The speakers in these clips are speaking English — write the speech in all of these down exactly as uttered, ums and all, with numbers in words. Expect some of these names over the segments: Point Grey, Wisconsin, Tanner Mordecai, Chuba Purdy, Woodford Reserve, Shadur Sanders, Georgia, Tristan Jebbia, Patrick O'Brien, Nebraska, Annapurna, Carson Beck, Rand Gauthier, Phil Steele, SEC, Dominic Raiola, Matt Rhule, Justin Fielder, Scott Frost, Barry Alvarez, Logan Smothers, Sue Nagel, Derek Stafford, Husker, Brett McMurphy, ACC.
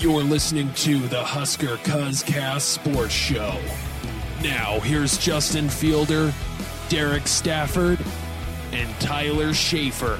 You're listening to the Husker Cuz Cast Sports Show. Now, here's Justin Fielder, Derek Stafford, and Tyler Schaefer.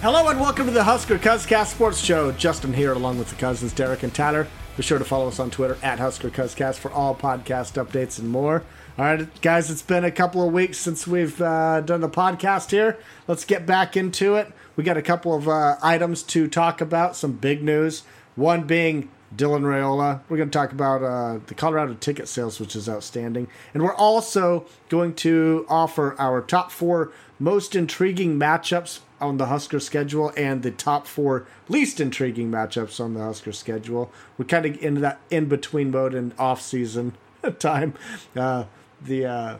Hello and welcome to the Husker Cuz Cast Sports Show. Justin here along with the cousins Derek and Tyler. Be sure to follow us on Twitter at Husker Cuz Cast for all podcast updates and more. All right, guys, it's been a couple of weeks since we've uh, done the podcast here. Let's get back into it. We got a couple of uh, items to talk about, some big news, one being Dylan Raiola. We're going to talk about uh, the Colorado ticket sales, which is outstanding. And we're also going to offer our top four most intriguing matchups on the Husker schedule and the top four least intriguing matchups on the Husker schedule. We're kind of in that in-between mode and off-season time. Uh, the... Uh,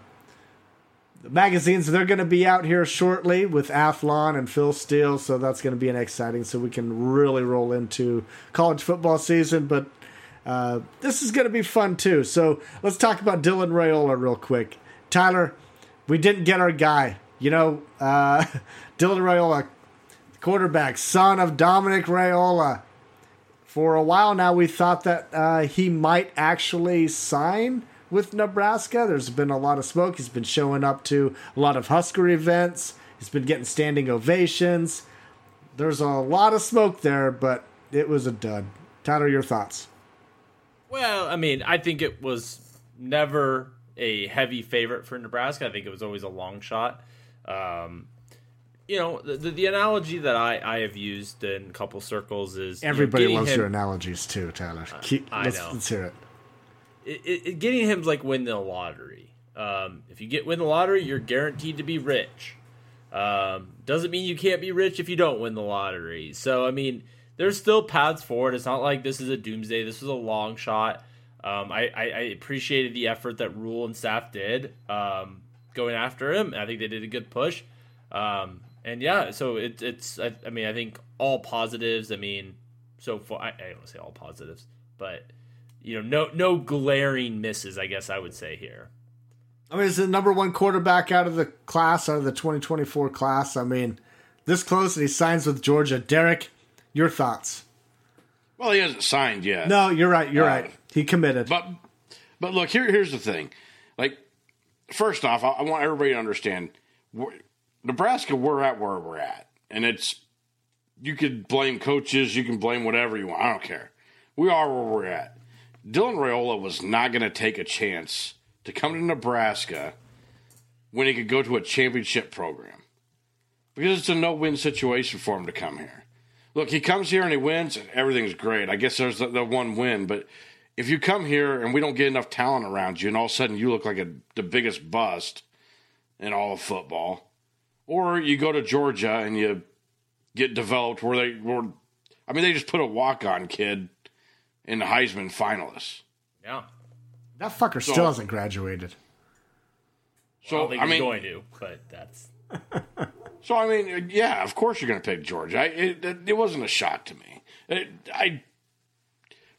The magazines, they're going to be out here shortly with Athlon and Phil Steele, so that's going to be an exciting, so we can really roll into college football season, but uh, this is going to be fun too. So let's talk about Dylan Raiola real quick. Tyler, we didn't get our guy. You know, uh, Dylan Raiola, quarterback, son of Dominic Raiola. For a while now, we thought that uh, he might actually sign with Nebraska. There's been a lot of smoke. He's been showing up to a lot of Husker events. He's been getting standing ovations. There's a lot of smoke there, but it was a dud. Tyler, your thoughts? Well, I mean, I think it was never a heavy favorite for Nebraska. I think it was always a long shot. Um, you know, the, the analogy that I, I have used in a couple circles is... Everybody you know, loves him... your analogies too, Tyler. Uh, Keep, I let's, know. Let's hear it. It, it, getting him's like win the lottery. Um, if you get win the lottery, you're guaranteed to be rich. Um, doesn't mean you can't be rich if you don't win the lottery. So, I mean, there's still paths forward. It's not like this is a doomsday. This was a long shot. Um, I, I, I appreciated the effort that Rhule and staff did um, going after him. I think they did a good push. Um, and, yeah, so it, it's, I, I mean, I think all positives. I mean, so far, I, I don't want to say all positives, but... You know, no no glaring misses, I guess I would say here. I mean, it's the number one quarterback out of the class, out of the twenty twenty-four class. I mean, this close, and he signs with Georgia. Derek, your thoughts? Well, he hasn't signed yet. No, you're right. You're uh, right. He committed. But but look, here here's the thing. Like, first off, I, I want everybody to understand, Nebraska, we're at where we're at. And it's, you could blame coaches, you can blame whatever you want. I don't care. We are where we're at. Dylan Raiola was not going to take a chance to come to Nebraska when he could go to a championship program, because it's a no-win situation for him to come here. Look, he comes here and he wins, and everything's great. I guess there's the, the one win, but if you come here and we don't get enough talent around you, and all of a sudden you look like a, the biggest bust in all of football, or you go to Georgia and you get developed where they were, I mean, they just put a walk-on kid in the Heisman finalists. Yeah. That fucker so, still hasn't graduated. So, well, I don't think I he's mean, going to, but that's... So, I mean, yeah, of course you're going to pick Georgia. I, it, it, it wasn't a shock to me. It, I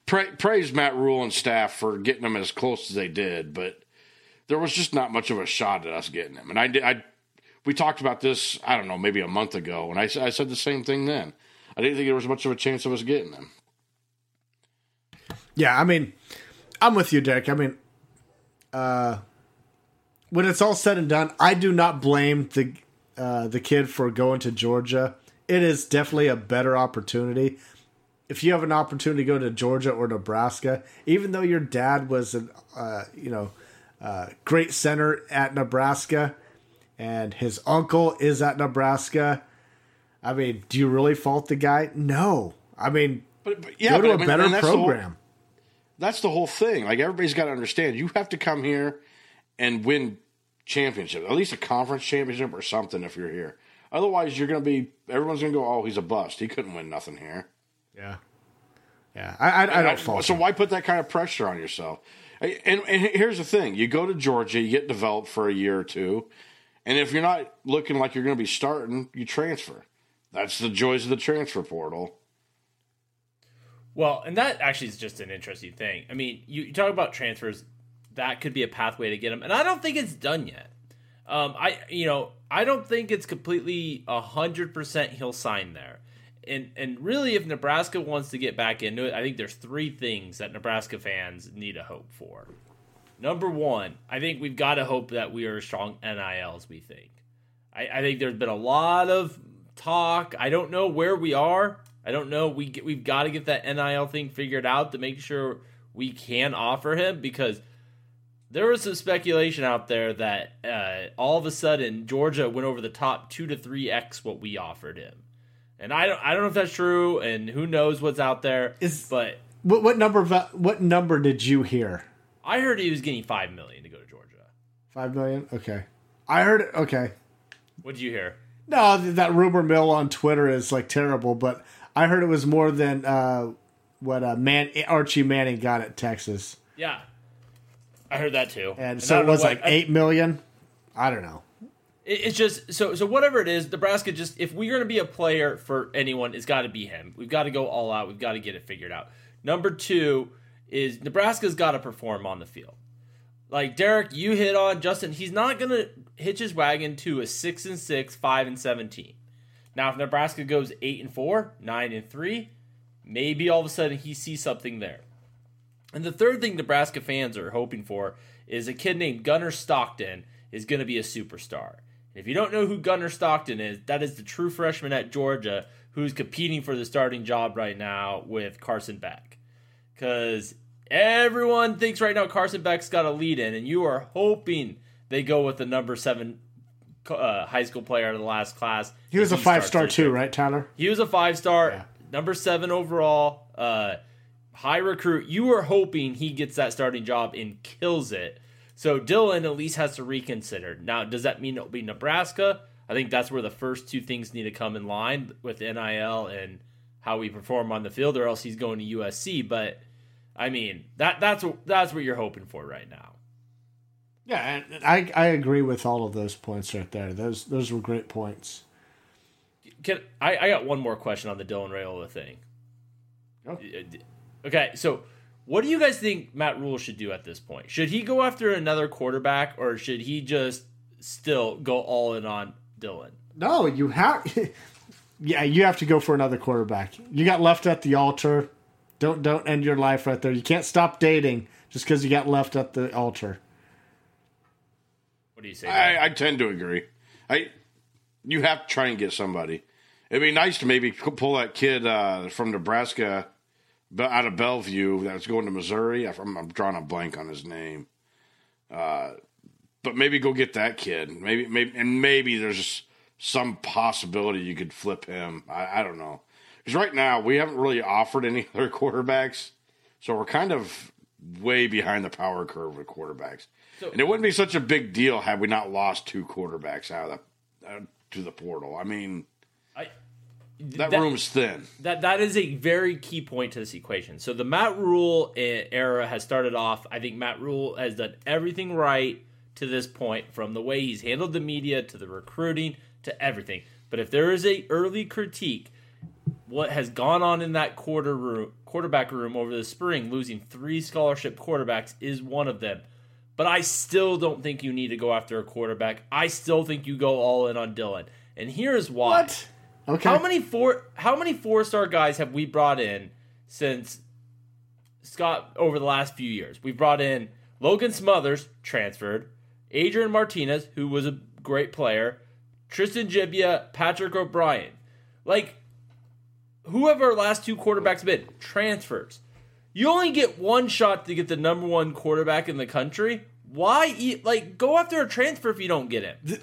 pra- praise Matt Rhule and staff for getting him as close as they did, but there was just not much of a shot at us getting him. And I, did, I we talked about this, I don't know, maybe a month ago, and I, I said the same thing then. I didn't think there was much of a chance of us getting him. Yeah, I mean, I'm with you, Derek. I mean, uh, when it's all said and done, I do not blame the uh, the kid for going to Georgia. It is definitely a better opportunity. If you have an opportunity to go to Georgia or Nebraska, even though your dad was a uh, you know uh, great center at Nebraska and his uncle is at Nebraska, I mean, do you really fault the guy? No, I mean. But, but yeah, go to but, a I mean, better that's program. The whole, that's the whole thing. Like, everybody's got to understand, you have to come here and win championships, at least a conference championship or something if you're here. Otherwise, you're going to be everyone's going to go, oh, he's a bust. He couldn't win nothing here. Yeah, yeah. I I, I don't I, fault. So him. Why put that kind of pressure on yourself? And and here's the thing: you go to Georgia, you get developed for a year or two, and if you're not looking like you're going to be starting, you transfer. That's the joys of the transfer portal. Well, and that actually is just an interesting thing. I mean, you, you talk about transfers, that could be a pathway to get him, and I don't think it's done yet. Um, I, you know, I don't think it's completely one hundred percent he'll sign there. And and really, if Nebraska wants to get back into it, I think there's three things that Nebraska fans need to hope for. Number one, I think we've got to hope that we are as strong N I L as we think. I, I think there's been a lot of talk. I don't know where we are. I don't know. We get, we've got to get that N I L thing figured out to make sure we can offer him, because there was some speculation out there that uh, all of a sudden Georgia went over the top two to three X what we offered him. And I don't, I don't know if that's true, and who knows what's out there. Is, but what, what number? What number did you hear? I heard he was getting five million to go to Georgia. Five million? Okay. I heard. Okay. What did you hear? No, that rumor mill on Twitter is like terrible, but I heard it was more than uh, what uh, Man Archie Manning got at Texas. Yeah, I heard that too. And, and so it was what, like eight I, million. I don't know. It's just so so whatever it is, Nebraska just, if we're going to be a player for anyone, it's got to be him. We've got to go all out. We've got to get it figured out. Number two is Nebraska's got to perform on the field. Like Derek, you hit on Justin. He's not going to hitch his wagon to a six and six, five and seventeen. Now, if Nebraska goes eight and four, nine and three, maybe all of a sudden he sees something there. And the third thing Nebraska fans are hoping for is a kid named Gunner Stockton is going to be a superstar. If you don't know who Gunner Stockton is, that is the true freshman at Georgia who's competing for the starting job right now with Carson Beck. Because everyone thinks right now Carson Beck's got a lead in, and you are hoping they go with the number seven uh, high school player out of the last class. He was a five-star too, right, Tyler? He was a five-star, yeah. Number seven overall, uh, high recruit. You are hoping he gets that starting job and kills it. So Dylan at least has to reconsider. Now, does that mean it'll be Nebraska? I think that's where the first two things need to come in line with N I L and how we perform on the field, or else he's going to U S C. But, I mean, that that's what, that's what you're hoping for right now. Yeah, I I agree with all of those points right there. Those those were great points. Can I, I got one more question on the Dylan Raiola thing. Oh. Okay, so what do you guys think Matt Rhule should do at this point? Should he go after another quarterback, or should he just still go all in on Dylan? No, you have yeah, you have to go for another quarterback. You got left at the altar. Don't don't end your life right there. You can't stop dating just because you got left at the altar. What do you say? I, I tend to agree. I you have to try and get somebody. It'd be nice to maybe pull that kid uh, from Nebraska out of Bellevue that was going to Missouri. I'm, I'm drawing a blank on his name. Uh, but maybe go get that kid. Maybe, maybe, and maybe there's some possibility you could flip him. I, I don't know. Because right now, we haven't really offered any other quarterbacks. So we're kind of way behind the power curve with quarterbacks. So, and it wouldn't be such a big deal had we not lost two quarterbacks out of the, uh, to the portal. I mean, I, That, that room's thin. That That is a very key point to this equation. So the Matt Rhule era has started off. I think Matt Rhule has done everything right to this point, from the way he's handled the media to the recruiting to everything. But if there is a early critique, what has gone on in that quarter room, quarterback room over the spring, losing three scholarship quarterbacks is one of them. But I still don't think you need to go after a quarterback. I still think you go all in on Dylan. And here's why. What? Okay. How many four how many four-star guys have we brought in since Scott over the last few years? We brought in Logan Smothers, transferred, Adrian Martinez, who was a great player, Tristan Jebbia, Patrick O'Brien. Like, whoever our last two quarterbacks been, transfers. You only get one shot to get the number one quarterback in the country. Why eat, like, go after a transfer if you don't get it?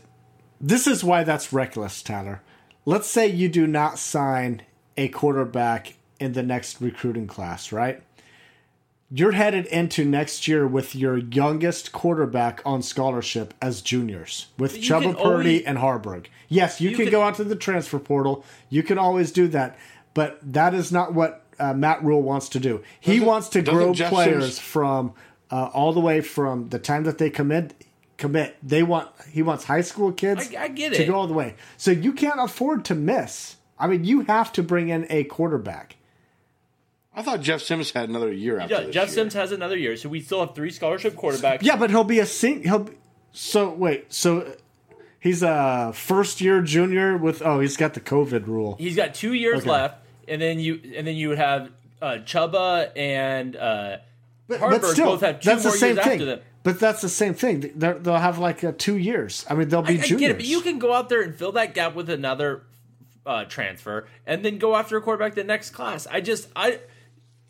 This is why that's reckless, Tyler. Let's say you do not sign a quarterback in the next recruiting class, right? You're headed into next year with your youngest quarterback on scholarship as juniors, with Chuba Purdy always, and Harburg. Yes, you, you can, can go out to the transfer portal. You can always do that. But that is not what uh, Matt Rhule wants to do. He wants to grow players from uh, all the way from the time that they come in. Commit. They want. He wants high school kids. I, I get it. To go all the way. So you can't afford to miss. I mean, you have to bring in a quarterback. I thought Jeff Sims had another year after. Yeah, this Jeff year. Sims has another year, so we still have three scholarship quarterbacks. Yeah, but he'll be a sing. He'll. Be, so wait. So He's a first-year junior with – oh, he's got the COVID rule. He's got two years okay. left, and then you and then you would have uh, Chubba and uh, Harburg both have two more years thing. after them. But that's the same thing. They're, they'll have like uh, two years. I mean, they'll be I, juniors. I get it, but you can go out there and fill that gap with another uh, transfer and then go after a quarterback the next class. I just – I.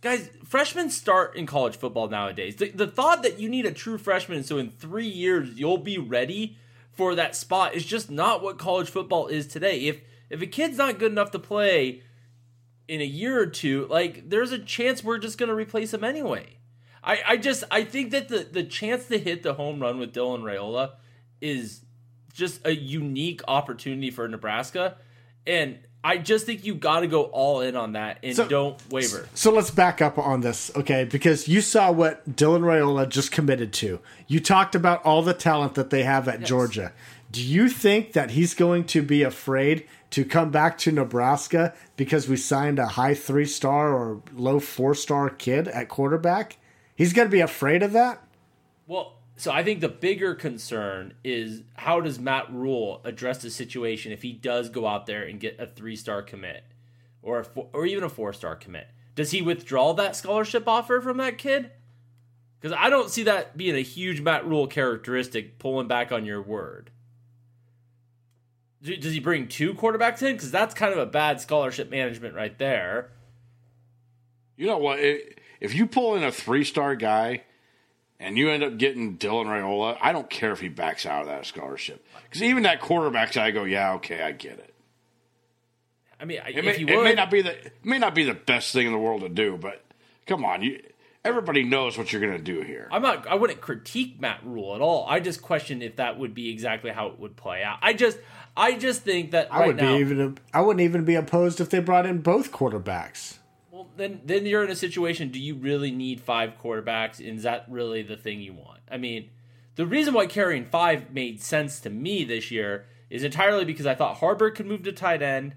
Guys, freshmen start in college football nowadays. The, the thought that you need a true freshman so in three years you'll be ready for that spot is just not what college football is today. If if a kid's not good enough to play in a year or two, like there's a chance we're just going to replace him anyway. I, I just I think that the, the chance to hit the home run with Dylan Raiola is just a unique opportunity for Nebraska, and I just think you got to go all in on that and so, don't waver. So let's back up on this, okay? Because you saw what Dylan Raiola just committed to. You talked about all the talent that they have at yes. Georgia. Do you think that he's going to be afraid to come back to Nebraska because we signed a high three-star or low four-star kid at quarterback? He's going to be afraid of that? Well, so I think the bigger concern is how does Matt Rhule address the situation if he does go out there and get a three-star commit or a four, or even a four-star commit? Does he withdraw that scholarship offer from that kid? Because I don't see that being a huge Matt Rhule characteristic, pulling back on your word. Does he bring two quarterbacks in? Because that's kind of a bad scholarship management right there. You know what? If you pull in a three-star guy and you end up getting Dylan Raiola, I don't care if he backs out of that scholarship. Because even that quarterback guy, I go, yeah, okay, I get it. I mean, it, if may, you would, it may not be the it may not be the best thing in the world to do, but come on, you everybody knows what you're going to do here. I'm not. I wouldn't critique Matt Rhule at all. I just question if that would be exactly how it would play out. I just, I just think that I right would now, be even. I wouldn't even be opposed if they brought in both quarterbacks. Well, then, then you're in a situation, do you really need five quarterbacks? And is that really the thing you want? I mean, the reason why carrying five made sense to me this year is entirely because I thought Harburg could move to tight end,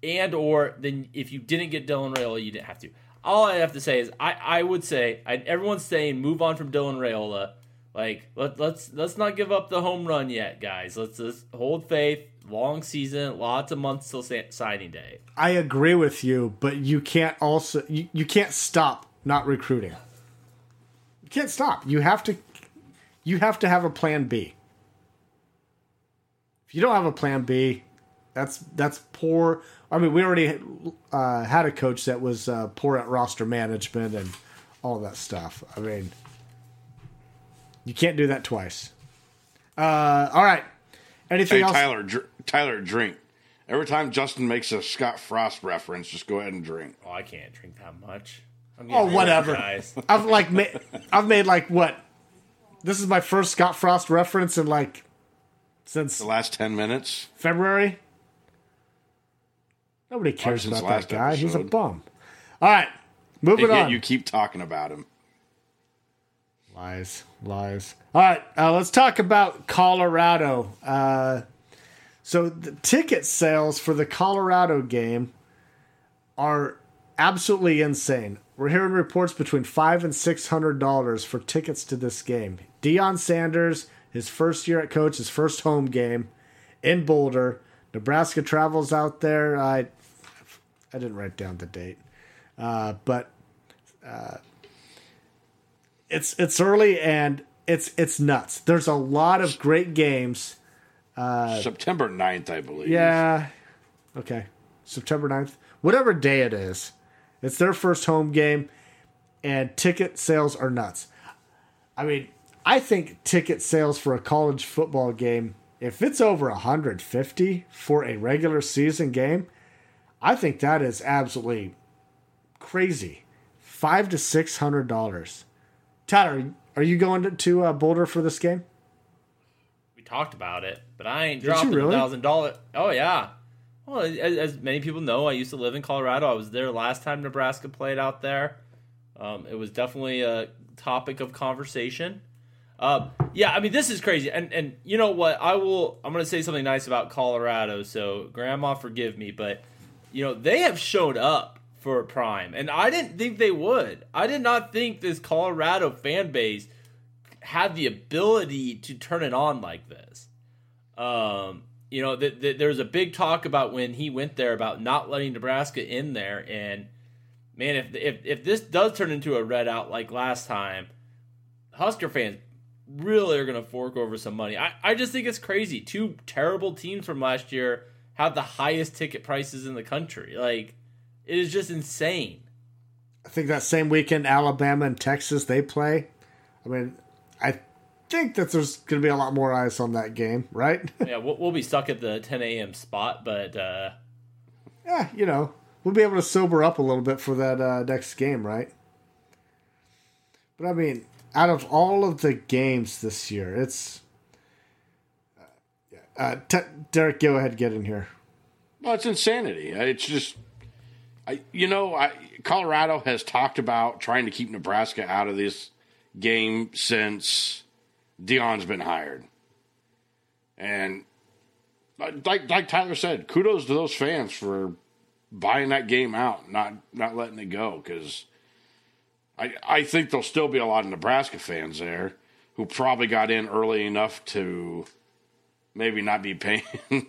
and or then if you didn't get Dylan Raiola, you didn't have to. All I have to say is I, I would say, I'd, everyone's saying move on from Dylan Raiola. Like, let, let's let's not give up the home run yet, guys. Let's just hold faith. Long season, lots of months till signing day. I agree with you, but you can't also you, you can't stop not recruiting. You can't stop. You have to you have to have a plan B. If you don't have a plan B, that's that's poor. I mean, we already uh, had a coach that was uh, poor at roster management and all that stuff. I mean, you can't do that twice. Uh, all right. Anything hey, else? Tyler, dr- Tyler, drink. Every time Justin makes a Scott Frost reference, just go ahead and drink. Oh, I can't drink that much. I'm oh, whatever. I've like, ma- I've made like what? This is my first Scott Frost reference in like since the last ten minutes. February. Nobody cares about that guy. Episode. He's a bum. All right, moving on. You keep talking about him. Lies, lies. All right, uh, let's talk about Colorado. Uh, so the ticket sales for the Colorado game are absolutely insane. We're hearing reports between five and six hundred dollars for tickets to this game. Deion Sanders, his first year at coach, his first home game in Boulder. Nebraska travels out there. I, I didn't write down the date, uh, but. Uh, It's it's early and it's it's nuts. There's a lot of great games. Uh, September ninth, I believe. Yeah. Okay. September ninth. Whatever day it is. It's their first home game, and ticket sales are nuts. I mean, I think ticket sales for a college football game, if it's over one hundred fifty for a regular season game, I think that is absolutely crazy. Five to six hundred dollars. Tyler, are you going to, to uh, Boulder for this game? We talked about it, but I ain't Did dropping you really? one thousand dollars. Oh, yeah. Well, as, as many people know, I used to live in Colorado. I was there last time Nebraska played out there. Um, it was definitely a topic of conversation. Um, yeah, I mean, this is crazy. And and you know what? I will, I'm going to say something nice about Colorado, so Grandma, forgive me. But, you know, they have showed up for a prime, and I didn't think they would. I did not think this Colorado fan base had the ability to turn it on like this. Um, you know, th- th- there was a big talk about when he went there about not letting Nebraska in there. And, man, if if if this does turn into a readout like last time, Husker fans really are going to fork over some money. I, I just think it's crazy. Two terrible teams from last year have the highest ticket prices in the country. Like, it is just insane. I think that same weekend, Alabama and Texas, they play. I mean, I think that there's going to be a lot more eyes on that game, right? Yeah, we'll, we'll be stuck at the ten a.m. spot, but... Uh... Yeah, you know, we'll be able to sober up a little bit for that uh, next game, right? But, I mean... Out of all of the games this year, it's uh, uh, t- Derek. Go ahead, get in here. No, it's insanity. It's just, I you know, I, Colorado has talked about trying to keep Nebraska out of this game since Deion's been hired, and like like Tyler said, kudos to those fans for buying that game out, not not letting it go, because. I, I think there'll still be a lot of Nebraska fans there who probably got in early enough to maybe not be paying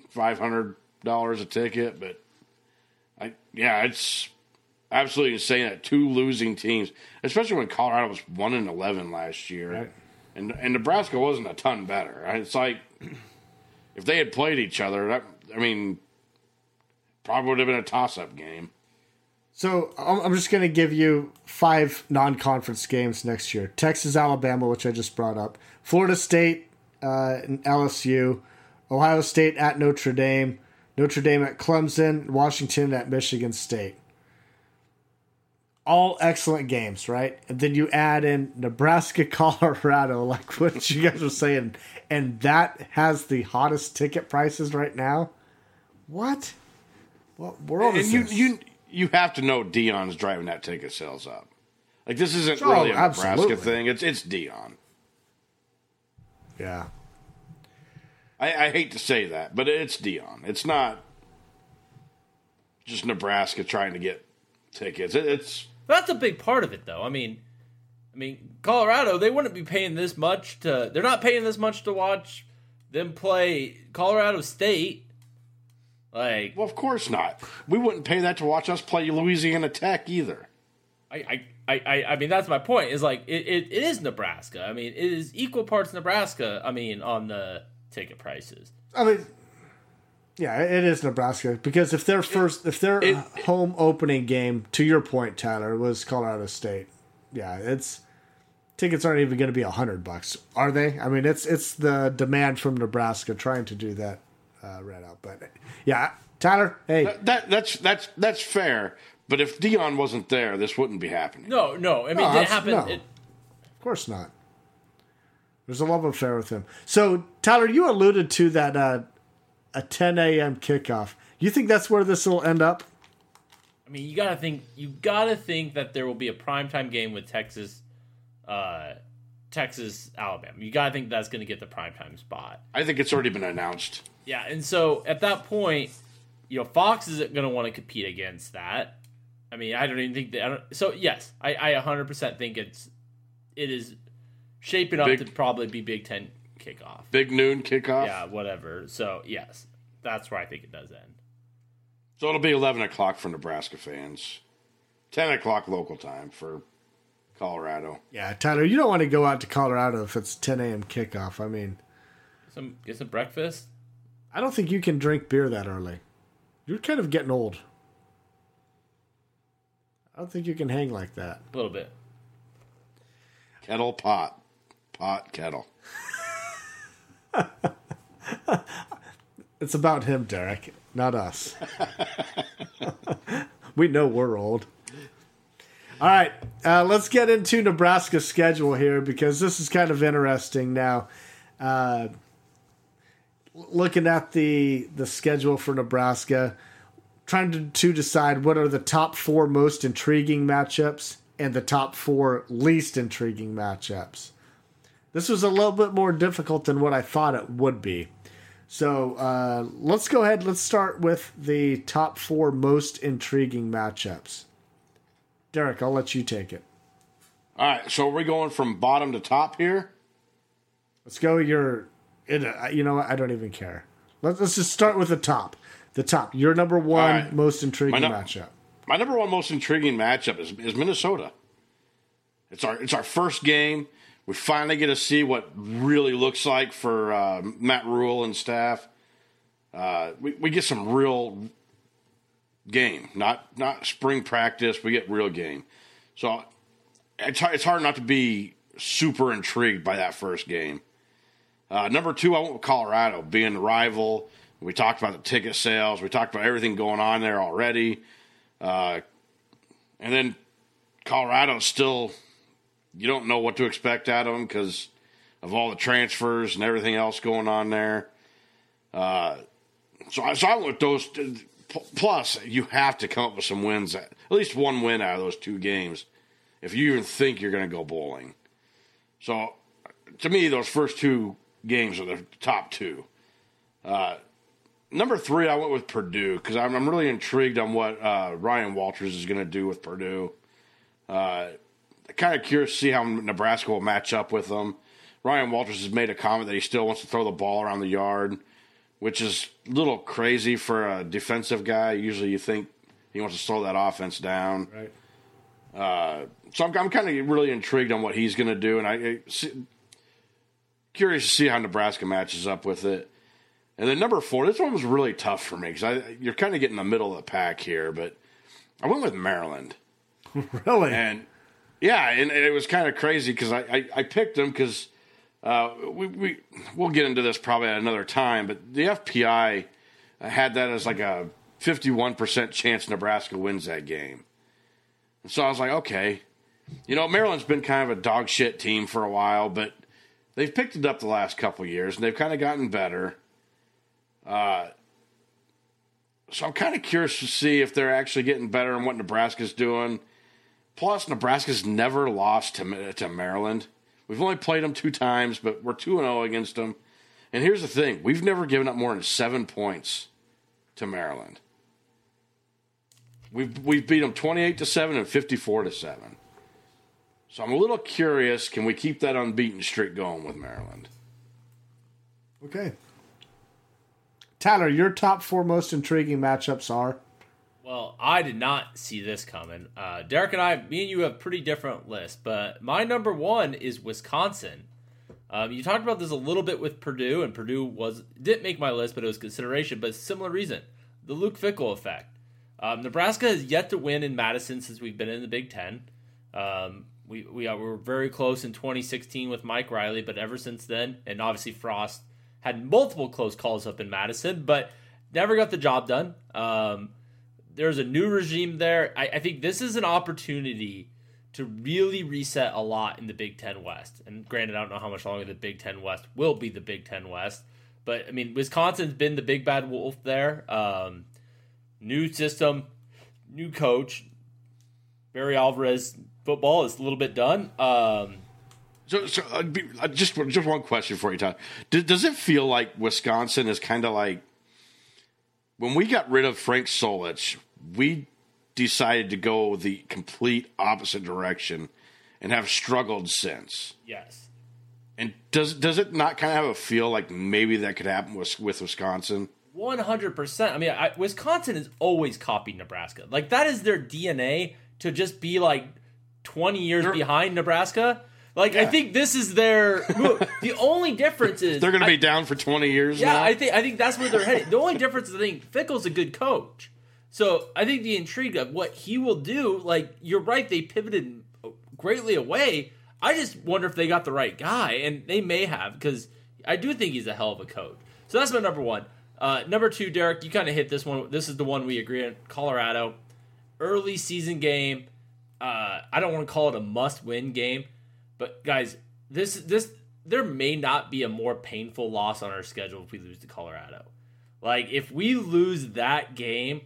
five hundred dollars a ticket. But, I yeah, it's absolutely insane that two losing teams, especially when Colorado was one and eleven last year, right. and and Nebraska wasn't a ton better. It's like if they had played each other, that, I mean, probably would have been a toss-up game. So I'm just going to give you five non-conference games next year. Texas, Alabama, which I just brought up. Florida State uh, and L S U. Ohio State at Notre Dame. Notre Dame at Clemson. Washington at Michigan State. All excellent games, right? And then you add in Nebraska, Colorado, like what you guys were saying. And that has the hottest ticket prices right now? What? What world and is you, this? You, You have to know Deion's driving that ticket sales up. Like, this isn't oh, really a absolutely. Nebraska thing. It's it's Deion. Yeah. I, I hate to say that, but it's Deion. It's not just Nebraska trying to get tickets. It, it's That's a big part of it, though. I mean, I mean, Colorado, they wouldn't be paying this much to... They're not paying this much to watch them play Colorado State. Like, well, of course not. We wouldn't pay that to watch us play Louisiana Tech either. I, I, I, I mean, that's my point. Is like it, it, it is Nebraska. I mean, it is equal parts Nebraska. I mean, on the ticket prices. I mean, yeah, it is Nebraska because if their first, it, if their it, home opening game, to your point, Tyler, was Colorado State. Yeah, it's tickets aren't even going to be a hundred bucks, are they? I mean, it's it's the demand from Nebraska trying to do that. Uh, read out, but yeah, Tyler. Hey, that, that that's that's that's fair. But if Deion wasn't there, this wouldn't be happening. No, no. I mean, no, it happened. No. It... Of course not. There's a love affair with him. So, Tyler, you alluded to that uh, a ten a.m. kickoff. You think that's where this will end up? I mean, you gotta think. You gotta think that there will be a primetime game with Texas. Uh, Texas, Alabama. You gotta think that's gonna get the primetime spot. I think it's already been announced. Yeah, and so at that point, you know, Fox isn't gonna want to compete against that. I mean, I don't even think that. I don't, so yes, I, I one hundred percent think it's it is shaping up big, to probably be Big Ten kickoff, big noon kickoff. Yeah, whatever. So yes, that's where I think it does end. So it'll be eleven o'clock for Nebraska fans, ten o'clock local time for Colorado. Yeah, Tyler, you don't want to go out to Colorado if it's ten a.m. kickoff. I mean, some get some breakfast. I don't think you can drink beer that early. You're kind of getting old. I don't think you can hang like that. A little bit. Kettle pot, pot kettle. It's about him, Derek, not us. We know we're old. All right, uh, let's get into Nebraska's schedule here because this is kind of interesting now. Uh, looking at the, the schedule for Nebraska, trying to, to decide what are the top four most intriguing matchups and the top four least intriguing matchups. This was a little bit more difficult than what I thought it would be. So uh, let's go ahead. Let's start with the top four most intriguing matchups. Derek, I'll let you take it. All right, so we're going from bottom to top here. Let's go your It, uh, you know, I don't even care. Let's, let's just start with the top. The top. Your number one right. most intriguing my no- matchup. My number one most intriguing matchup is, is Minnesota. It's our it's our first game. We finally get to see what really looks like for uh, Matt Rhule and staff. Uh, we we get some real game, not not spring practice. We get real game. So it's hard, it's hard not to be super intrigued by that first game. Uh, number two, I went with Colorado, being the rival. We talked about the ticket sales. We talked about everything going on there already. Uh, and then Colorado still, you don't know what to expect out of them because of all the transfers and everything else going on there. Uh, so I, so I went with those. Plus, you have to come up with some wins, at least one win out of those two games, if you even think you're going to go bowling. So to me, those first two games are the top two. Uh, Number three, I went with Purdue because I'm, I'm really intrigued on what uh, Ryan Walters is going to do with Purdue. Uh, kind of curious to see how Nebraska will match up with them. Ryan Walters has made a comment that he still wants to throw the ball around the yard, which is a little crazy for a defensive guy. Usually you think he wants to slow that offense down. Right. Uh, so I'm, I'm kind of really intrigued on what he's going to do, and I, I see, curious to see how Nebraska matches up with it. And then number four, this one was really tough for me because you're kind of getting the middle of the pack here, but I went with Maryland. Really? And yeah, and, and it was kind of crazy because I, I, I picked them because uh, we, we, we'll get into this probably at another time, but the F P I had that as like a fifty-one percent chance Nebraska wins that game. And so I was like, okay, you know, Maryland's been kind of a dog shit team for a while, but they've picked it up the last couple years and they've kind of gotten better. Uh, so I'm kind of curious to see if they're actually getting better and what Nebraska's doing. Plus, Nebraska's never lost to to Maryland. We've only played them two times, but we're two and oh against them. And here's the thing. We've never given up more than seven points to Maryland. We've, we've beat them twenty-eight to seven and fifty-four to seven. So I'm a little curious, can we keep that unbeaten streak going with Maryland? Okay. Tyler, your top four most intriguing matchups are? Well, I did not see this coming. Uh, Derek and I, me and you have pretty different lists, but my number one is Wisconsin. Um, you talked about this a little bit with Purdue, and Purdue was didn't make my list, but it was consideration, but similar reason, the Luke Fickell effect. Um, Nebraska has yet to win in Madison since we've been in the Big Ten. Um, we, we, are, we were very close in twenty sixteen with Mike Riley, but ever since then, and obviously Frost, had multiple close calls up in Madison, but never got the job done. Um, there's a new regime there. I, I think this is an opportunity to really reset a lot in the Big Ten West. And granted, I don't know how much longer the Big Ten West will be the Big Ten West. But, I mean, Wisconsin's been the big bad wolf there. Um, new system, new coach. Barry Alvarez football is a little bit done. Um So, so uh, just just one question for you, Todd. Does, does it feel like Wisconsin is kind of like when we got rid of Frank Solich, we decided to go the complete opposite direction and have struggled since? Yes. And does does it not kind of have a feel like maybe that could happen with, with Wisconsin? one hundred percent. I mean, I, Wisconsin has always copied Nebraska. Like, that is their D N A to just be like twenty years They're, behind Nebraska. Like, yeah. I think this is their move. The only difference is... They're going to be I, down for twenty years yeah, now? Yeah, I think, I think that's where they're headed. The only difference is I think Fickell's a good coach. So I think the intrigue of what he will do, like, you're right, they pivoted greatly away. I just wonder if they got the right guy, and they may have, because I do think he's a hell of a coach. So that's my number one. Uh, number two, Derek, you kind of hit this one. This is the one we agree on, Colorado. Early season game. Uh, I don't want to call it a must-win game. But guys, this this there may not be a more painful loss on our schedule if we lose to Colorado. Like, if we lose that game,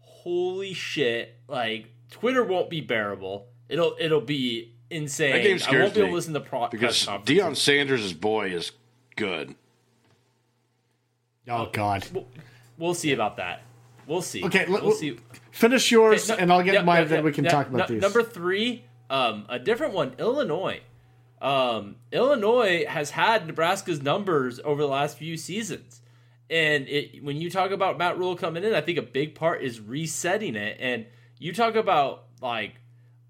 holy shit! Like, Twitter won't be bearable. It'll it'll be insane. That game scares I won't be able to listen to pro- because Deion Sanders' boy is good. Oh God, we'll, we'll see about that. We'll see. Okay, we'll, we'll see. Finish yours, okay, no, and I'll get no, mine. No, then no, we can no, talk about no, these. Number three, um, a different one, Illinois. Um, Illinois has had Nebraska's numbers over the last few seasons. And it, when you talk about Matt Rhule coming in, I think a big part is resetting it. And you talk about like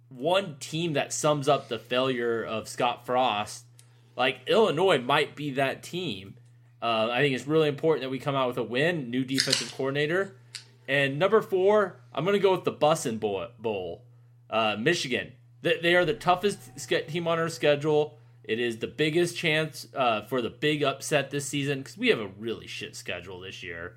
one team that sums up the failure of Scott Frost, like Illinois might be that team. Uh, I think it's really important that we come out with a win, new defensive coordinator. And number four, I'm going to go with the Bussin' Bowl, uh, Michigan. They are the toughest team on our schedule. It is the biggest chance uh, for the big upset this season because we have a really shit schedule this year.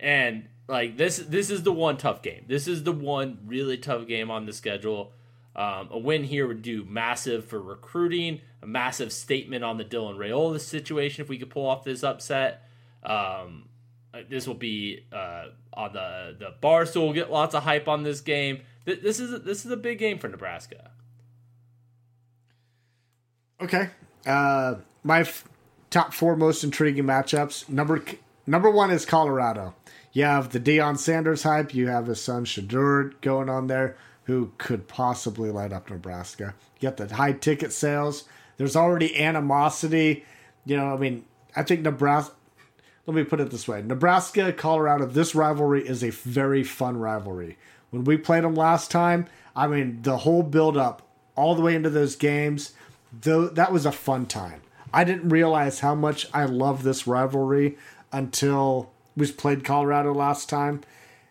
And like this, this is the one tough game. This is the one really tough game on the schedule. Um, a win here would do massive for recruiting, a massive statement on the Dylan Raiola situation if we could pull off this upset. Um, this will be uh, on the the Barstool. We'll get lots of hype on this game. This is this is a big game for Nebraska. Okay, uh, my f- top four most intriguing matchups. Number number one is Colorado. You have the Deion Sanders hype. You have his son Shadur going on there, who could possibly light up Nebraska. You got the high ticket sales. There's already animosity. You know, I mean, I think Nebraska. Let me put it this way: Nebraska, Colorado. This rivalry is a very fun rivalry. When we played them last time, I mean, the whole build-up all the way into those games, though, that was a fun time. I didn't realize how much I love this rivalry until we played Colorado last time.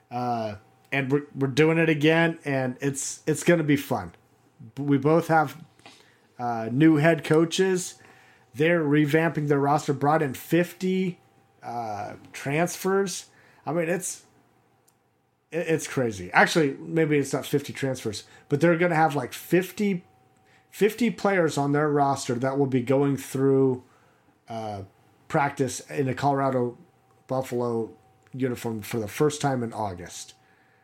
Uh, and we're, we're doing it again, and it's it's going to be fun. We both have uh, new head coaches. They're revamping their roster, brought in fifty uh, transfers. I mean, it's... It's crazy. Actually, maybe it's not fifty transfers, but they're going to have like fifty, fifty players on their roster that will be going through uh, practice in a Colorado Buffalo uniform for the first time in August.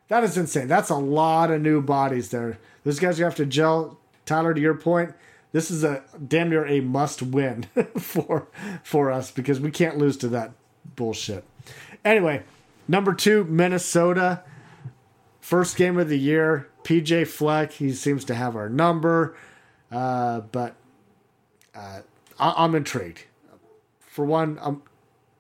That is insane. That's a lot of new bodies there. Those guys you have to gel. Tyler, to your point, this is a damn near a must win for for us because we can't lose to that bullshit. Anyway, number two, Minnesota. First game of the year, P J Fleck. He seems to have our number, uh, but uh, I- I'm intrigued. For one, I'm,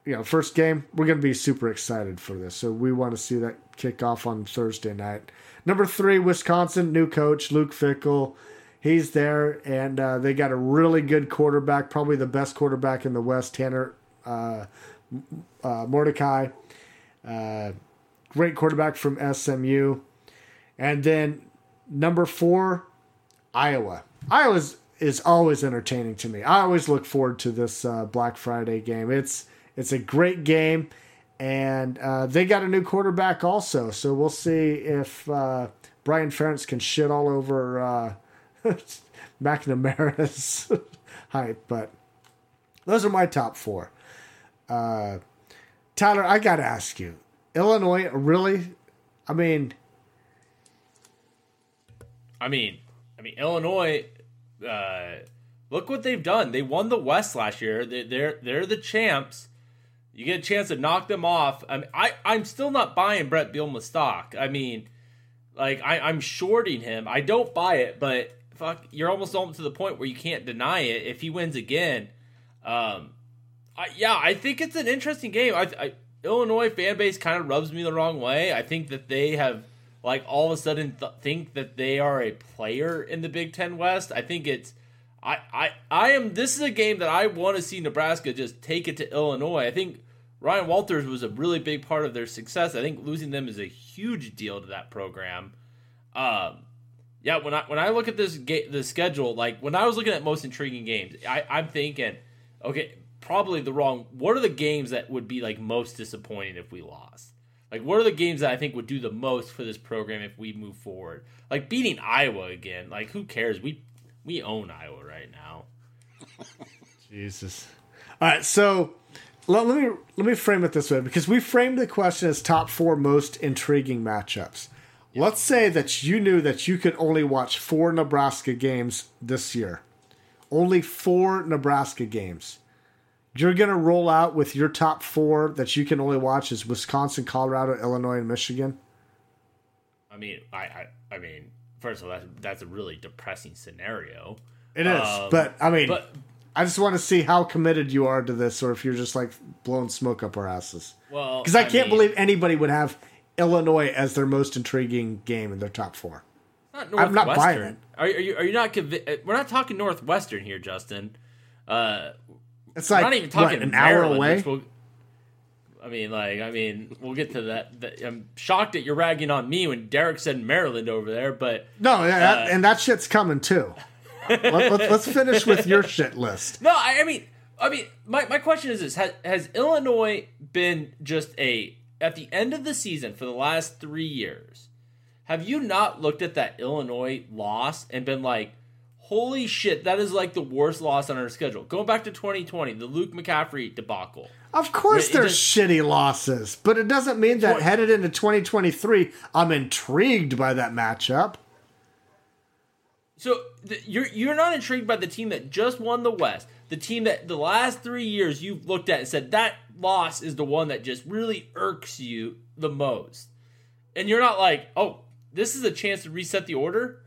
you know, first game, we're going to be super excited for this, so we want to see that kickoff on Thursday night. Number three, Wisconsin, new coach, Luke Fickell. He's there, and uh, they got a really good quarterback, probably the best quarterback in the West, Tanner uh, uh, Mordecai. Uh, Great quarterback from S M U. And then number four, Iowa. Iowa is always entertaining to me. I always look forward to this uh, Black Friday game. It's it's a great game. And uh, they got a new quarterback also. So we'll see if uh, Brian Ferentz can shit all over uh, McNamara's hype. But those are my top four. Uh, Tyler, I got to ask you. Illinois, really? I mean, I mean, I mean, Illinois. Uh, look what they've done. They won the West last year. They, they're they're the champs. You get a chance to knock them off. I mean, I I'm still not buying Brett Bielema's stock. I mean, like I, I'm shorting him. I don't buy it, but fuck, you're almost almost to the point where you can't deny it. If he wins again, um, I, yeah, I think it's an interesting game. I. I Illinois fan base kind of rubs me the wrong way. I think that they have, like, all of a sudden th- think that they are a player in the Big Ten West. I think it's, I, I, I am, this is a game that I want to see Nebraska just take it to Illinois. I think Ryan Walters was a really big part of their success. I think losing them is a huge deal to that program. Um, yeah, when I, when I look at this ga- the schedule, like, when I was looking at most intriguing games, I, I'm thinking, okay, probably the wrong, what are the games that would be like most disappointing if we lost? Like, what are the games that I think would do the most for this program if we move forward? Like beating Iowa again, like who cares? We we own Iowa right now. Jesus. All right, so let, let me let me frame it this way, because we framed the question as top four most intriguing matchups. Yep. Let's say that you knew that you could only watch four Nebraska games this year. Only four Nebraska games. You're going to roll out with your top four that you can only watch is Wisconsin, Colorado, Illinois, and Michigan? I mean, I, I, I mean, first of all, that's, that's a really depressing scenario. It is. Um, but, I mean, but, I just want to see how committed you are to this or if you're just, like, blowing smoke up our asses. Well, because I, I can't mean, believe anybody would have Illinois as their most intriguing game in their top four. Not I'm not buying it. Are, are you? Are you not convi- We're not talking Northwestern here, Justin. Uh, it's like not even talking what, an Maryland, hour away. We'll, I mean, like, I mean, we'll get to that. I'm shocked that you're ragging on me when Derek said Maryland over there, but no, uh, that, and that shit's coming too. Let, let's, let's finish with your shit list. No, I, I mean, I mean, my, my question is this: has, has Illinois been just a at the end of the season for the last three years? Have you not looked at that Illinois loss and been like, holy shit, that is like the worst loss on our schedule? Going back to twenty twenty, the Luke McCaffrey debacle. Of course it, there's it just, shitty losses, but it doesn't mean that twenty headed into twenty twenty-three, I'm intrigued by that matchup. So th- you're you're not intrigued by the team that just won the West, the team that the last three years you've looked at and said that loss is the one that just really irks you the most. And you're not like, oh, this is a chance to reset the order?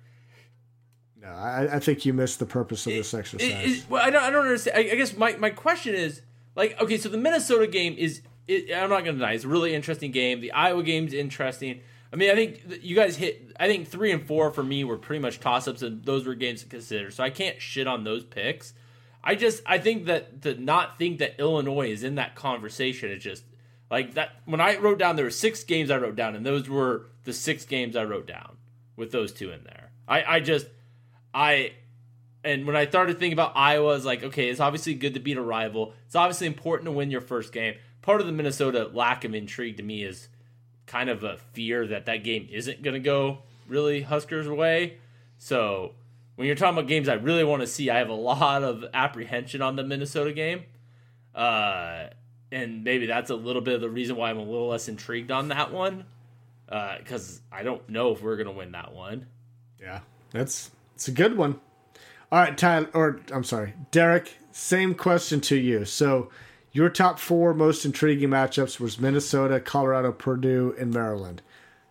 No, I, I think you missed the purpose of it, this exercise. It, it, well, I don't, I don't understand. I, I guess my, my question is, like, okay, so the Minnesota game is, it, I'm not going to deny, it's a really interesting game. The Iowa game's interesting. I mean, I think you guys hit, I think three and four for me were pretty much toss-ups, and those were games to consider, so I can't shit on those picks. I just, I think that to not think that Illinois is in that conversation is just, like, that. When I wrote down, there were six games I wrote down, and those were the six games I wrote down with those two in there. I, I just, I, and when I started thinking about Iowa, I was like, okay, it's obviously good to beat a rival. It's obviously important to win your first game. Part of the Minnesota lack of intrigue to me is kind of a fear that that game isn't going to go really Huskers' way. So when you're talking about games I really want to see, I have a lot of apprehension on the Minnesota game. Uh, and maybe that's a little bit of the reason why I'm a little less intrigued on that one. Because uh, I don't know if we're going to win that one. Yeah, that's it's a good one. All right, Tyler, or I'm sorry, Derek, same question to you. So your top four most intriguing matchups was Minnesota, Colorado, Purdue, and Maryland.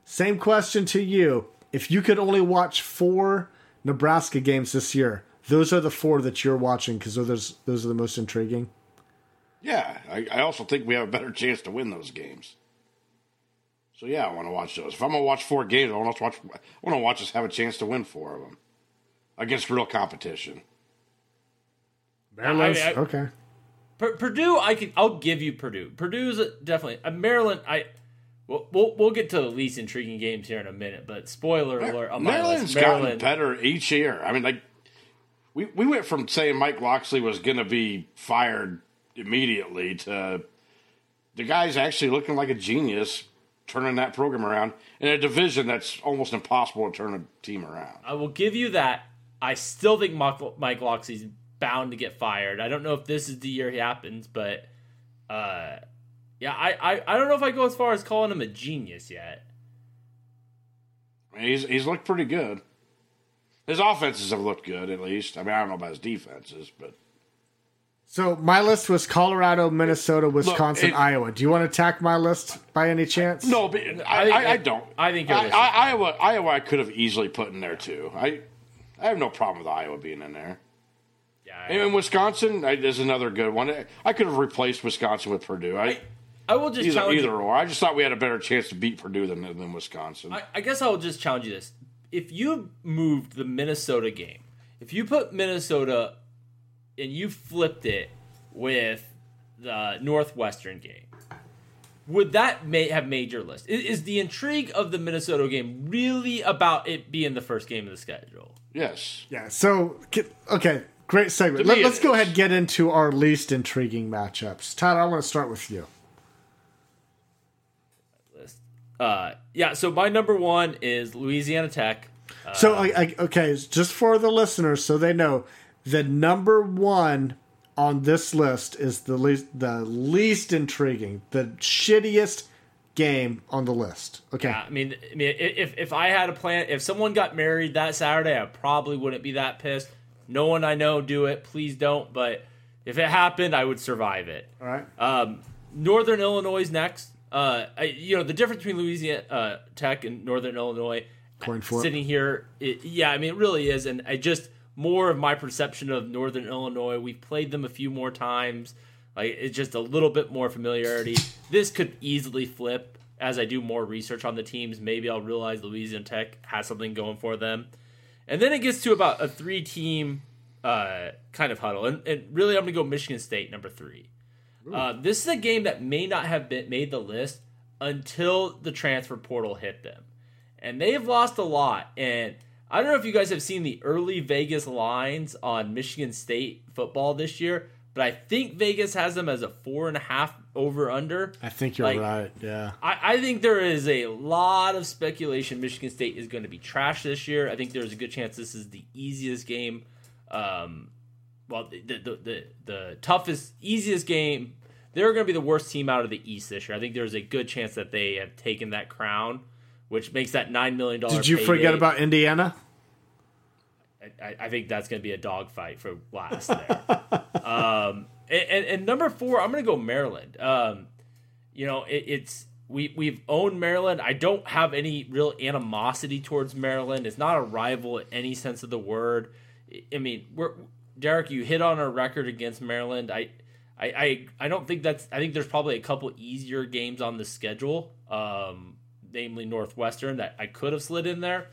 Same question to you. If you could only watch four Nebraska games this year, those are the four that you're watching because those, those are the most intriguing? Yeah, I, I also think we have a better chance to win those games. So yeah, I want to watch those. If I'm gonna watch four games, I want to watch. I want to watch us have a chance to win four of them against real competition. Maryland, I mean, okay. P- Purdue, I can. I'll give you Purdue. Purdue's a, definitely a Maryland. I we'll, we'll we'll get to the least intriguing games here in a minute, but spoiler Mar- alert: on Maryland's my list, Maryland, gotten better each year. I mean, like we we went from saying Mike Locksley was gonna be fired immediately to the guy's actually looking like a genius, turning that program around in a division that's almost impossible to turn a team around. I will give you that. I still think Mike Loxley's bound to get fired. I don't know if this is the year he happens, but uh, yeah, I, I, I don't know if I go as far as calling him a genius yet. I mean, he's he's looked pretty good. His offenses have looked good, at least. I mean, I don't know about his defenses, but. So my list was Colorado, Minnesota, Wisconsin, Look, it, Iowa. Do you want to attack my list by any chance? No, but I, I, I don't. I think I, I, Iowa. Iowa, I could have easily put in there too. I, I have no problem with Iowa being in there. Yeah. I, and in Wisconsin I, is another good one. I could have replaced Wisconsin with Purdue. I, I, I will just either, challenge either you. or. I just thought we had a better chance to beat Purdue than than Wisconsin. I, I guess I will just challenge you this: if you moved the Minnesota game, if you put Minnesota. And you flipped it with the Northwestern game. Would that may have made your list? Is, is the intrigue of the Minnesota game really about it being the first game of the schedule? Yes. Yeah. So okay, great segment. Let, let's go ahead and get into our least intriguing matchups. Tyler, I want to start with you. Uh, yeah. So my number one is Louisiana Tech. Uh, so I, I, okay, just for the listeners, so they know. The number one on this list is the least, the least intriguing, the shittiest game on the list. Okay, yeah, I mean, I mean, if if I had a plan, if someone got married that Saturday, I probably wouldn't be that pissed. No one I know do it. Please don't. But if it happened, I would survive it. All right. Um, Northern Illinois is next. Uh, I, you know the difference between Louisiana uh, Tech and Northern Illinois. Coin flip. Sitting here, it, yeah, I mean, it really is, and I just. more of my perception of Northern Illinois. We've played them a few more times. Like, it's just a little bit more familiarity. This could easily flip. As I do more research on the teams, maybe I'll realize Louisiana Tech has something going for them. And then it gets to about a three-team uh, kind of huddle. And, and really, I'm going to go Michigan State, number three. Uh, this is a game that may not have been made the list until the transfer portal hit them. And they have lost a lot. And I don't know if you guys have seen the early Vegas lines on Michigan State football this year, but I think Vegas has them as a four and a half over under. I think you're like, right. Yeah. I, I think there is a lot of speculation Michigan State is going to be trash this year. I think there's a good chance this is the easiest game. Um, well, the the, the, the the toughest, easiest game. They're going to be the worst team out of the East this year. I think there's a good chance that they have taken that crown, which makes that nine million dollars. Did you forget day. about Indiana? I, I think that's going to be a dogfight for last there. um, and, and, and number four, I'm going to go Maryland. Um, you know, it, it's we we've owned Maryland. I don't have any real animosity towards Maryland. It's not a rival in any sense of the word. I mean, we're Derek. You hit on our record against Maryland. I I I, I don't think that's. I think there's probably a couple easier games on the schedule, um, namely Northwestern, that I could have slid in there.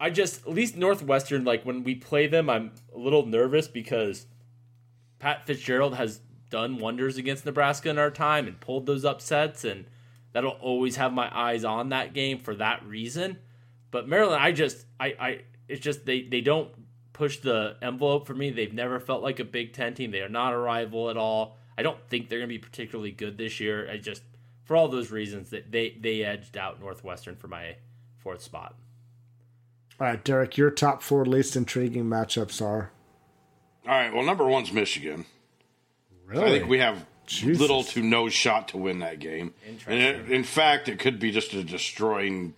I just, at least Northwestern, like when we play them, I'm a little nervous because Pat Fitzgerald has done wonders against Nebraska in our time and pulled those upsets, and that'll always have my eyes on that game for that reason. But Maryland, I just, I, I it's just they, they don't push the envelope for me. They've never felt like a Big Ten team. They are not a rival at all. I don't think they're going to be particularly good this year. I just, for all those reasons, that they, they edged out Northwestern for my fourth spot. All right, Derek, your top four least intriguing matchups are? All right, well, number one's Michigan. Really? I think we have Jesus. little to no shot to win that game. Interesting. And it, in fact, it could be just a destroying,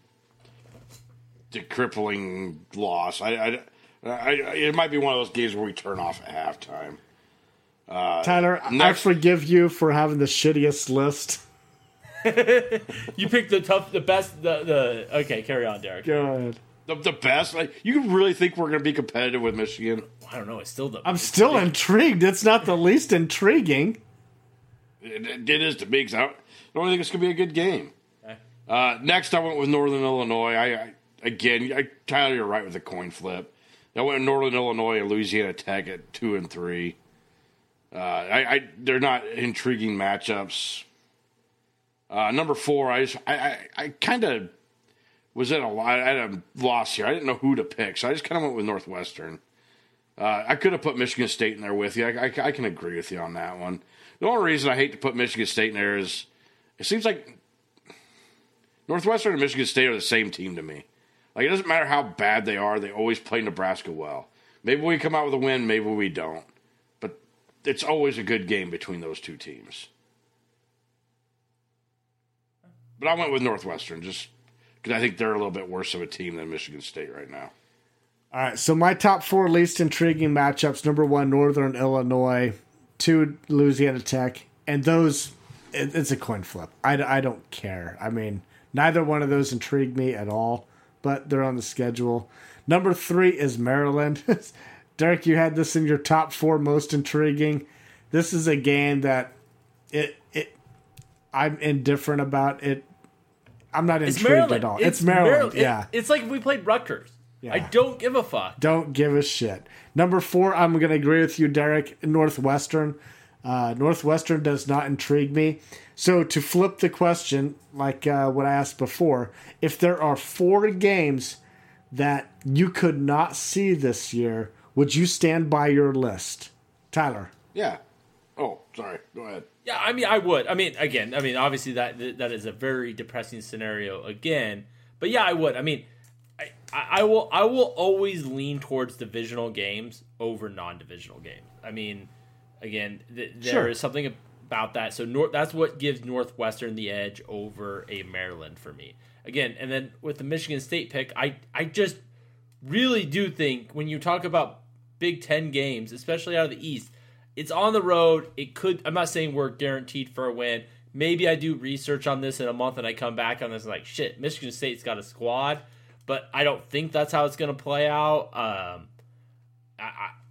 de- crippling loss. I, I, I, it might be one of those games where we turn off at halftime. Uh, Tyler, next- I forgive you for having the shittiest list. You picked the tough, the best, the, the okay, carry on, Derek. Go ahead. The best? Like, you really think we're going to be competitive with Michigan? I don't know. It's still the. I'm still yeah. intrigued. It's not the least intriguing. It, it, it is to me because I, I don't think it's going to be a good game. Okay. Uh, next, I went with Northern Illinois. I, I again, I, Tyler, you're right with the coin flip. I went with Northern Illinois and Louisiana Tech at two and three. Uh, I, I they're not intriguing matchups. Uh, number four, I just, I I, I kind of. Was at a, I had a loss here. I didn't know who to pick, so I just kind of went with Northwestern. Uh, I could have put Michigan State in there with you. I, I, I can agree with you on that one. The only reason I hate to put Michigan State in there is it seems like Northwestern and Michigan State are the same team to me. Like, it doesn't matter how bad they are. They always play Nebraska well. Maybe we come out with a win. Maybe we don't. But it's always a good game between those two teams. But I went with Northwestern, just because I think they're a little bit worse of a team than Michigan State right now. All right, so my top four least intriguing matchups: number one, Northern Illinois; two, Louisiana Tech, and those. It, it's a coin flip. I, I don't care. I mean, neither one of those intrigued me at all, but they're on the schedule. Number three is Maryland. Derek, you had this in your top four most intriguing. This is a game that it it I'm indifferent about it. I'm not intrigued at all. It's, it's Maryland. Maryland. Yeah. It, it's like if we played Rutgers. Yeah. I don't give a fuck. Don't give a shit. Number four, I'm going to agree with you, Derek. Northwestern. Uh, Northwestern does not intrigue me. So to flip the question, like uh, what I asked before, if there are four games that you could not see this year, would you stand by your list? Tyler. Yeah. Oh, sorry. Go ahead. Yeah, I mean, I would. I mean, again, I mean, obviously that that is a very depressing scenario again. But yeah, I would. I mean, I, I will I will always lean towards divisional games over non-divisional games. I mean, again, th- there sure. is something about that. So nor- that's what gives Northwestern the edge over a Maryland for me. Again, and then with the Michigan State pick, I, I just really do think when you talk about Big Ten games, especially out of the East, it's on the road. It could. I'm not saying we're guaranteed for a win. Maybe I do research on this in a month and I come back on this and like, shit, Michigan State's got a squad, but I don't think that's how it's going to play out. Um,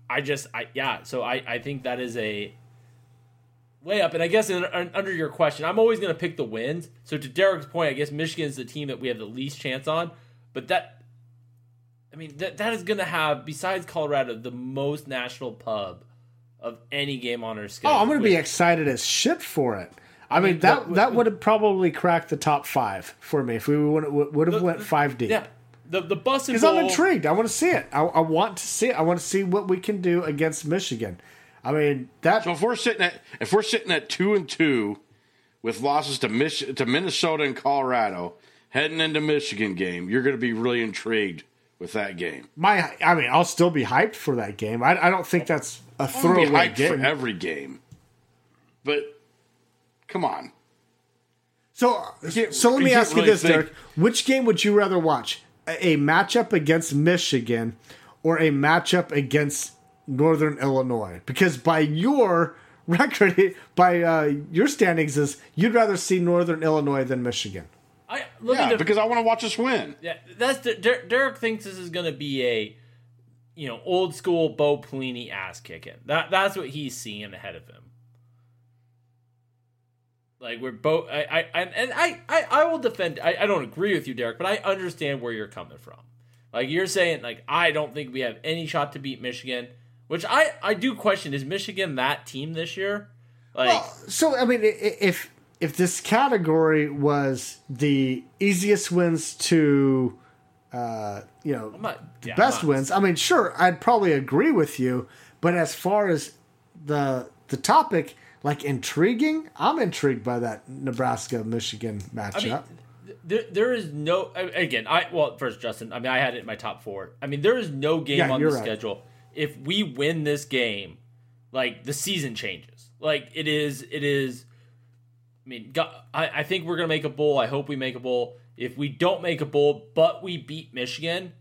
I just, I yeah, so I, I think that is a way up. And I guess in, in, under your question, I'm always going to pick the wins. So to Derek's point, I guess Michigan is the team that we have the least chance on. But that, I mean, that that is going to have, besides Colorado, the most national pub of any game on our schedule. Oh, I'm going to be excited as shit for it. I mean, that that, that would have probably cracked the top five for me if we would, would have the, went five deep. Yeah. The the bus because I'm intrigued. I want to see it. I, I want to see it. I want to see what we can do against Michigan. I mean that. So if we're sitting at if we're sitting at two and two, with losses to Mich- to Minnesota and Colorado, heading into Michigan game, you're going to be really intrigued with that game. My, I mean, I'll still be hyped for that game. I I don't think that's a throwaway game. For every game, but come on. So so let me ask you this, Derek. Which game would you rather watch? A matchup against Michigan or a matchup against Northern Illinois? Because by your record, by uh, your standings, is you'd rather see Northern Illinois than Michigan. I, yeah, def- because I want to watch us win. Yeah, that's the, Der- Derek thinks this is going to be a you know old school Bo Pelini ass kicking. That that's what he's seeing ahead of him. Like we're both, I, I, and I, I, I will defend. I, I don't agree with you, Derek, but I understand where you're coming from. Like you're saying, like I don't think we have any shot to beat Michigan, which I, I do question. Is Michigan that team this year? Like, well, so I mean, if if this category was the easiest wins to, uh, you know, not, yeah, best wins, I mean, sure, I'd probably agree with you. But as far as the the topic. Like, intriguing? I'm intrigued by that Nebraska-Michigan matchup. I mean, there, there is no... Again, I well, first, Justin, I mean, I had it in my top four. I mean, there is no game yeah, on the right. schedule. If we win this game, like, the season changes. Like, it is... It is. I mean, God, I, I think we're going to make a bowl. I hope we make a bowl. If we don't make a bowl, but we beat Michigan,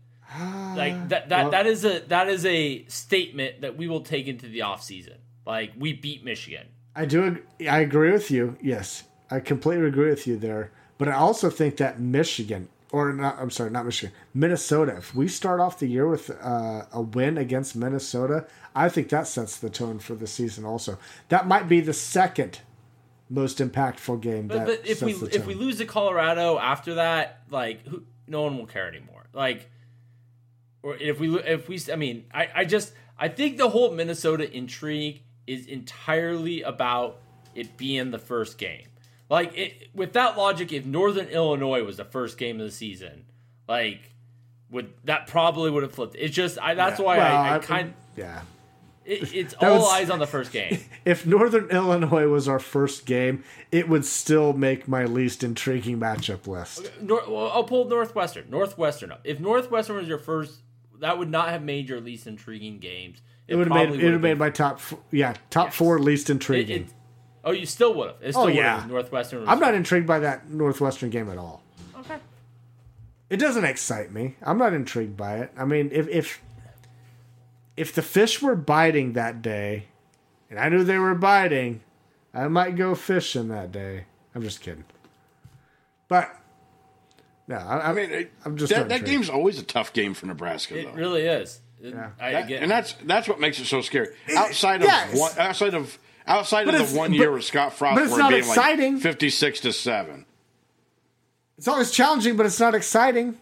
like, that that well, that is a that is a statement that we will take into the offseason. Like, we beat Michigan. I do. I agree with you. Yes, I completely agree with you there. But I also think that Michigan, or not, I'm sorry, not Michigan, Minnesota. If we start off the year with uh, a win against Minnesota, I think that sets the tone for the season. Also, that might be the second most impactful game. But, that but if sets we the tone. If we lose to Colorado after that, like who, no one will care anymore. Like, or if we if we, I mean, I, I just I think the whole Minnesota intrigue is entirely about it being the first game. Like, it, with that logic, if Northern Illinois was the first game of the season, like, would that probably would have flipped. It's just, I, that's yeah. why well, I, I kind I, yeah. It, it's that all was, eyes on the first game. If Northern Illinois was our first game, it would still make my least intriguing matchup list. Okay, Nor, well, I'll pull Northwestern. Northwestern up. If Northwestern was your first, that would not have made your least intriguing games. It, it would have made, it made my top, yeah, top yes. four least intriguing. It, it, oh, you still would have. It still oh, yeah. Northwestern. I'm not intrigued by that Northwestern game at all. Okay. It doesn't excite me. I'm not intrigued by it. I mean, if if, if the fish were biting that day, and I knew they were biting, I might go fishing that day. I'm just kidding. But, no, I, I mean, it, I'm just that, that game's always a tough game for Nebraska, though. It really is. Yeah. I, that, and that's that's what makes it so scary. Outside of yes. one, outside of outside but of the one year with Scott Frost, but it's not being exciting. Like Fifty-six to seven. It's always challenging, but it's not exciting.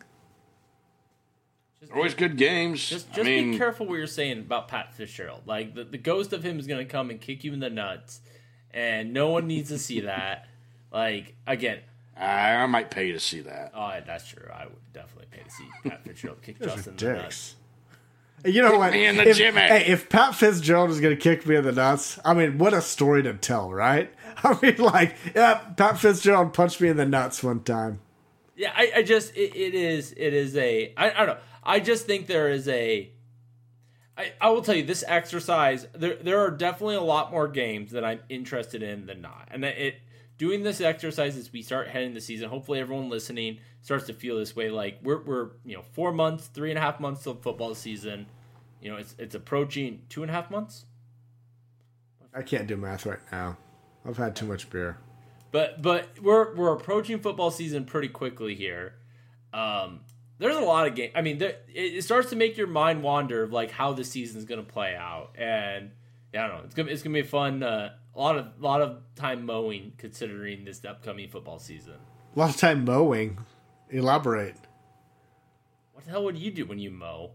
Just, always good games. Just, just I mean, be careful what you're saying about Pat Fitzgerald. Like the, the ghost of him is going to come and kick you in the nuts, and no one needs to see that. Like again. I, I might pay to see that. Oh, that's true. I would definitely pay to see Pat Fitzgerald kick Justin in the nuts. You know what? Me in the if, gym, hey, if Pat Fitzgerald is going to kick me in the nuts, I mean, what a story to tell, right? I mean, like, yeah, Pat Fitzgerald punched me in the nuts one time. Yeah, I, I just, it, it is, it is a, I, I don't know. I just think there is a, I, I will tell you, this exercise, there, there are definitely a lot more games that I'm interested in than not. And it, doing this exercise as we start heading the season, hopefully everyone listening starts to feel this way. Like we're we're you know four months, three and a half months till football season. You know it's it's approaching two and a half months. I can't do math right now. I've had too much beer. But but we're we're approaching football season pretty quickly here. Um, there's a lot of games. I mean, there, it starts to make your mind wander of like how the season's going to play out. And yeah, I don't know. It's going to, it's going to be fun. Uh, a lot of, lot of time mowing considering this upcoming football season. A lot of time mowing. Elaborate. What the hell would you do when you mow?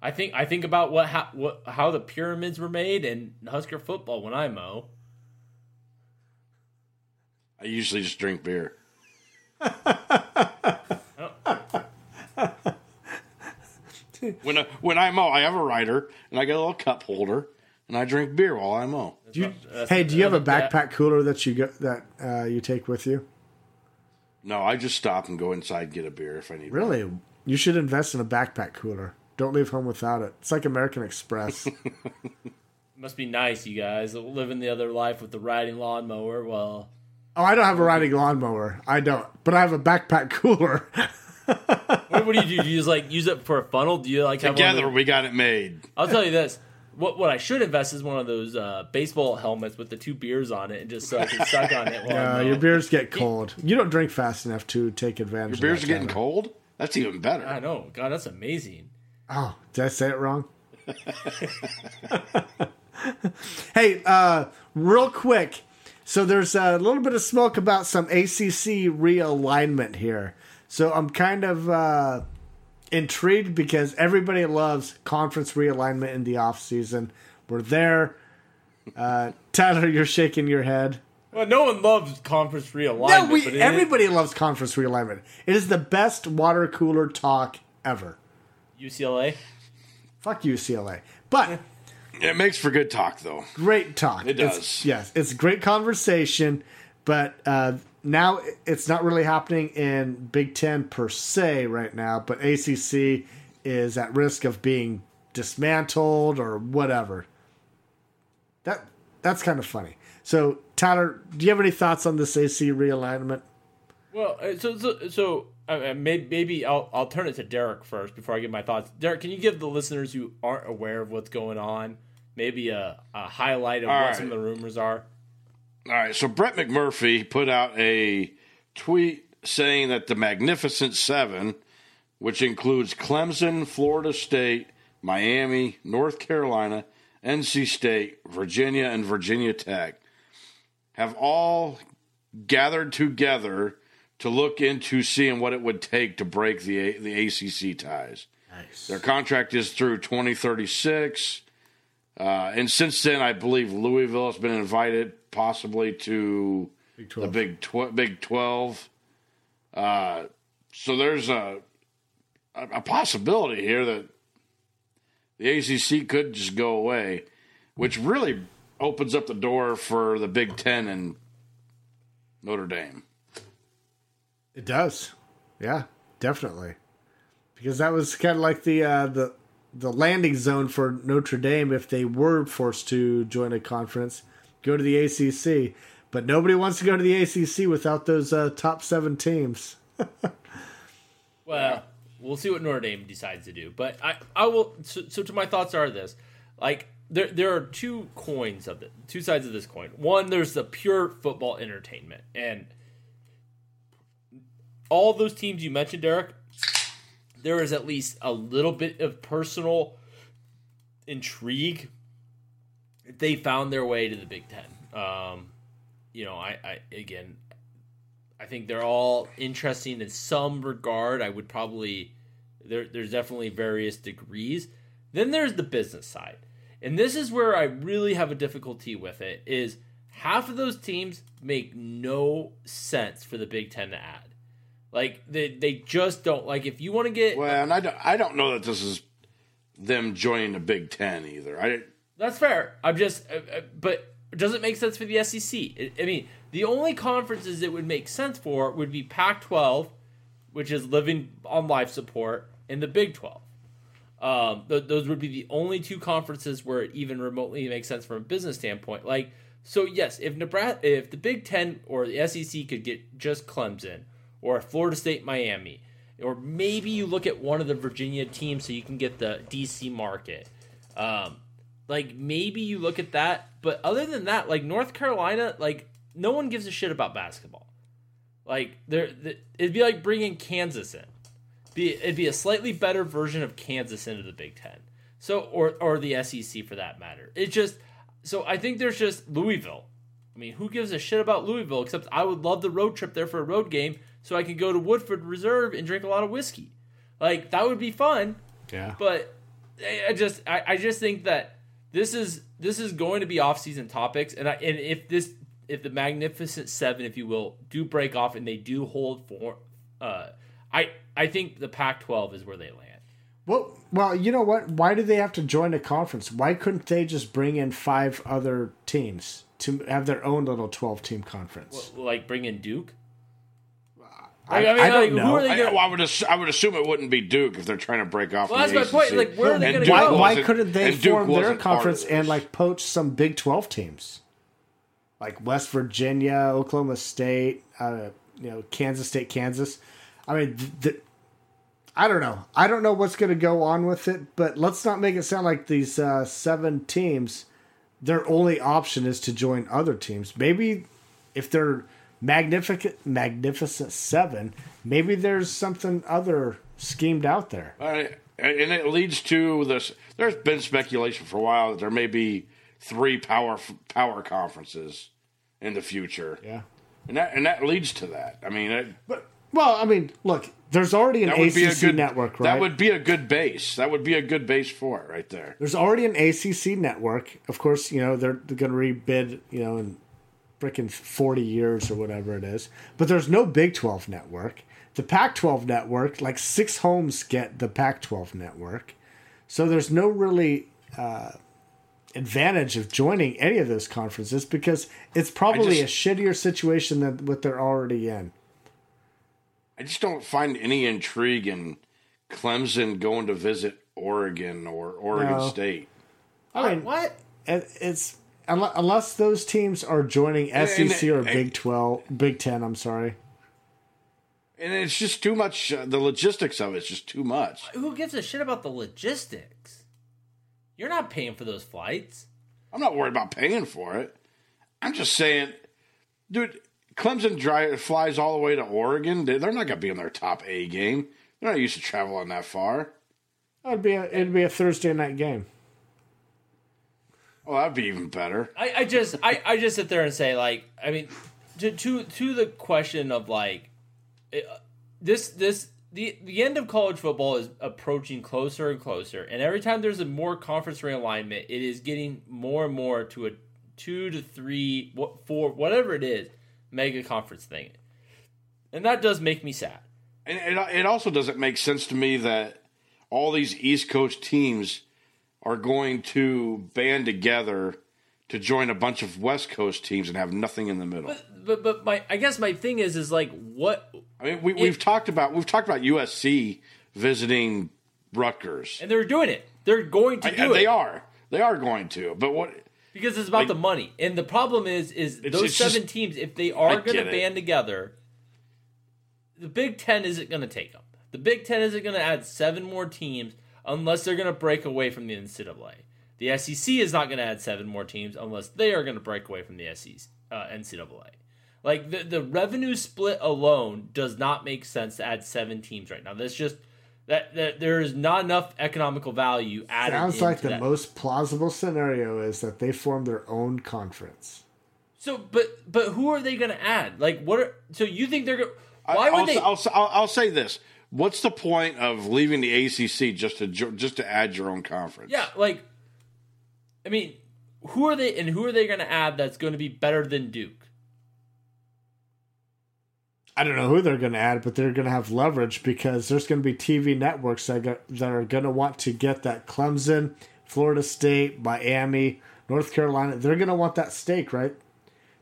I think, I think about what, how, what, how the pyramids were made and Husker football when I mow. I usually just drink beer. When I, when I mow, I have a rider, and I get a little cup holder, and I drink beer while I mow. Do you, hey, do you have a backpack cooler that you get, that uh, you take with you? No, I just stop and go inside and get a beer if I need Really? One. You should invest in a backpack cooler. Don't leave home without it. It's like American Express. Must be nice, you guys, living the other life with the riding lawnmower. Well, oh, I don't have a riding lawnmower. I don't, but I have a backpack cooler. What, what do you do? Do you just like use it for a funnel? Do you like together have one of those? We got it made. I'll tell you this: what what I should invest is one of those uh, baseball helmets with the two beers on it, and just so I can suck on it. Yeah, your beers get cold. You don't drink fast enough to take advantage. Your beers of that are getting cold. That's even better. I know. God, that's amazing. Oh, did I say it wrong? Hey, uh, real quick. So there's a little bit of smoke about some A C C realignment here. So I'm kind of uh, intrigued because everybody loves conference realignment in the offseason. We're there. Uh, Tyler, you're shaking your head. Well, no one loves conference realignment. No, we, but everybody is. Loves conference realignment. It is the best water cooler talk ever. U C L A? Fuck U C L A. But it makes for good talk, though. Great talk. It does. It's, yes, it's great conversation, but... Uh, now it's not really happening in Big Ten per se right now, but A C C is at risk of being dismantled or whatever. That that's kind of funny. So, Tyler, do you have any thoughts on this A C C realignment? Well, so so, so uh, maybe I'll I'll turn it to Derek first before I give my thoughts. Derek, can you give the listeners who aren't aware of what's going on maybe a, a highlight of All what right. some of the rumors are? All right, so Brett McMurphy put out a tweet saying that the Magnificent Seven, which includes Clemson, Florida State, Miami, North Carolina, N C State, Virginia, and Virginia Tech, have all gathered together to look into seeing what it would take to break the the A C C ties. Nice. Their contract is through twenty thirty-six, uh, and since then, I believe Louisville has been invited possibly to the Big Tw- Big twelve. Uh, so there's a, a a possibility here that the A C C could just go away, which really opens up the door for the Big Ten and Notre Dame. It does. Yeah, definitely. Because that was kind of like the uh, the the landing zone for Notre Dame if they were forced to join a conference. Go to the A C C, but nobody wants to go to the A C C without those uh, top seven teams. Well, we'll see what Notre Dame decides to do, but I, I will. So, so, to my thoughts are this: like there, there are two coins of it, two sides of this coin. One, there's the pure football entertainment, and all those teams you mentioned, Derek. There is at least a little bit of personal intrigue. They found their way to the Big Ten. Um, you know, I, I again, I think they're all interesting in some regard. I would probably there. There's definitely various degrees. Then there's the business side, and this is where I really have a difficulty with it. Is half of those teams make no sense for the Big Ten to add. Like they they just don't like if you want to get well. And I don't, I don't know that this is them joining the Big Ten either. I. That's fair. I'm just, uh, but does it make sense for the S E C? I mean, the only conferences it would make sense for would be Pac twelve, which is living on life support, and the Big twelve. Um, th- those would be the only two conferences where it even remotely makes sense from a business standpoint. Like, so yes, if Nebraska, if the Big Ten or the S E C could get just Clemson or Florida State, Miami, or maybe you look at one of the Virginia teams so you can get the D C market. Um, Like, maybe you look at that, but other than that, like, North Carolina, like, no one gives a shit about basketball. Like, they're, they're, it'd be like bringing Kansas in. be it'd be a slightly better version of Kansas into the Big Ten. So or or the S E C for that matter. It just so I think there's just Louisville. I mean, who gives a shit about Louisville? Except I would love the road trip there for a road game, so I could go to Woodford Reserve and drink a lot of whiskey. Like that would be fun. Yeah. But I just I, I just think that this is this is going to be off-season topics, and I, and if this if the Magnificent Seven, if you will, do break off and they do hold for, uh, I I think the Pac twelve is where they land. Well, well, you know what? Why do they have to join a conference? Why couldn't they just bring in five other teams to have their own little twelve-team conference? Well, like bring in Duke? Like, I, I mean, I don't like, know. Who are they gonna... I, I, would assu- I would assume it wouldn't be Duke if they're trying to break off. Well, that's my point. Like, where are they going to go? Why couldn't they form their conference and like poach some Big twelve teams, like West Virginia, Oklahoma State, uh, you know, Kansas State, Kansas? I mean, th- th- I don't know. I don't know what's going to go on with it, but let's not make it sound like these uh, seven teams. Their only option is to join other teams. Maybe if they're Magnificent Magnificent Seven. Maybe there's something other schemed out there. Uh, and it leads to this. There's been speculation for a while that there may be three power power conferences in the future. Yeah, and that and that leads to that. I mean, it, but well, I mean, look, there's already an A C C good, network, right? That would be a good base. That would be a good base for it, right there. There's already an A C C network. Of course, you know they're, they're going to rebid. You know and. Freaking forty years or whatever it is. But there's no Big twelve network. The Pac twelve network, like six homes get the Pac twelve network. So there's no really uh, advantage of joining any of those conferences because it's probably just, a shittier situation than what they're already in. I just don't find any intrigue in Clemson going to visit Oregon or Oregon no. State. I mean, what? It, it's... Unless those teams are joining S E C or Big twelve, Big Ten, I'm sorry. And it's just too much. Uh, the logistics of it's just too much. Who gives a shit about the logistics? You're not paying for those flights. I'm not worried about paying for it. I'm just saying, dude, Clemson dry, flies all the way to Oregon. They're not going to be in their top A game. They're not used to traveling that far. It'd be a, it'd be a Thursday night game. Oh, that'd be even better. I, I just I, I just sit there and say, like, I mean, to to, to the question of, like, this, this the, the end of college football is approaching closer and closer, and every time there's a more conference realignment, it is getting more and more to a two to three, four, whatever it is, mega conference thing. And that does make me sad. And it, it also doesn't make sense to me that all these East Coast teams are going to band together to join a bunch of West Coast teams and have nothing in the middle. But but, but my I guess my thing is is like what I mean we, it, we've talked about we've talked about U S C visiting Rutgers, and they're doing it. They're going to do I, it. They are they are going to. But what because it's about like, the money, and the problem is is those it's seven just, teams if they are going to band it. together, the Big Ten isn't going to take them. The Big Ten isn't going to add seven more teams. Unless they're going to break away from the N C double A. The S E C is not going to add seven more teams unless they are going to break away from the S E C, uh, N C double A. Like, the, the revenue split alone does not make sense to add seven teams right now. That's just, that, that there is not enough economical value added. Sounds like the that. most plausible scenario is that they form their own conference. So, but but who are they going to add? Like, what are, so you think they're going to, why I, would I'll, they? I'll, I'll, I'll say this. What's the point of leaving the A C C just to just to add your own conference? Yeah, like, I mean, who are they and who are they going to add that's going to be better than Duke? I don't know who they're going to add, but they're going to have leverage because there's going to be T V networks that got, that are going to want to get that Clemson, Florida State, Miami, North Carolina. They're going to want that stake, right?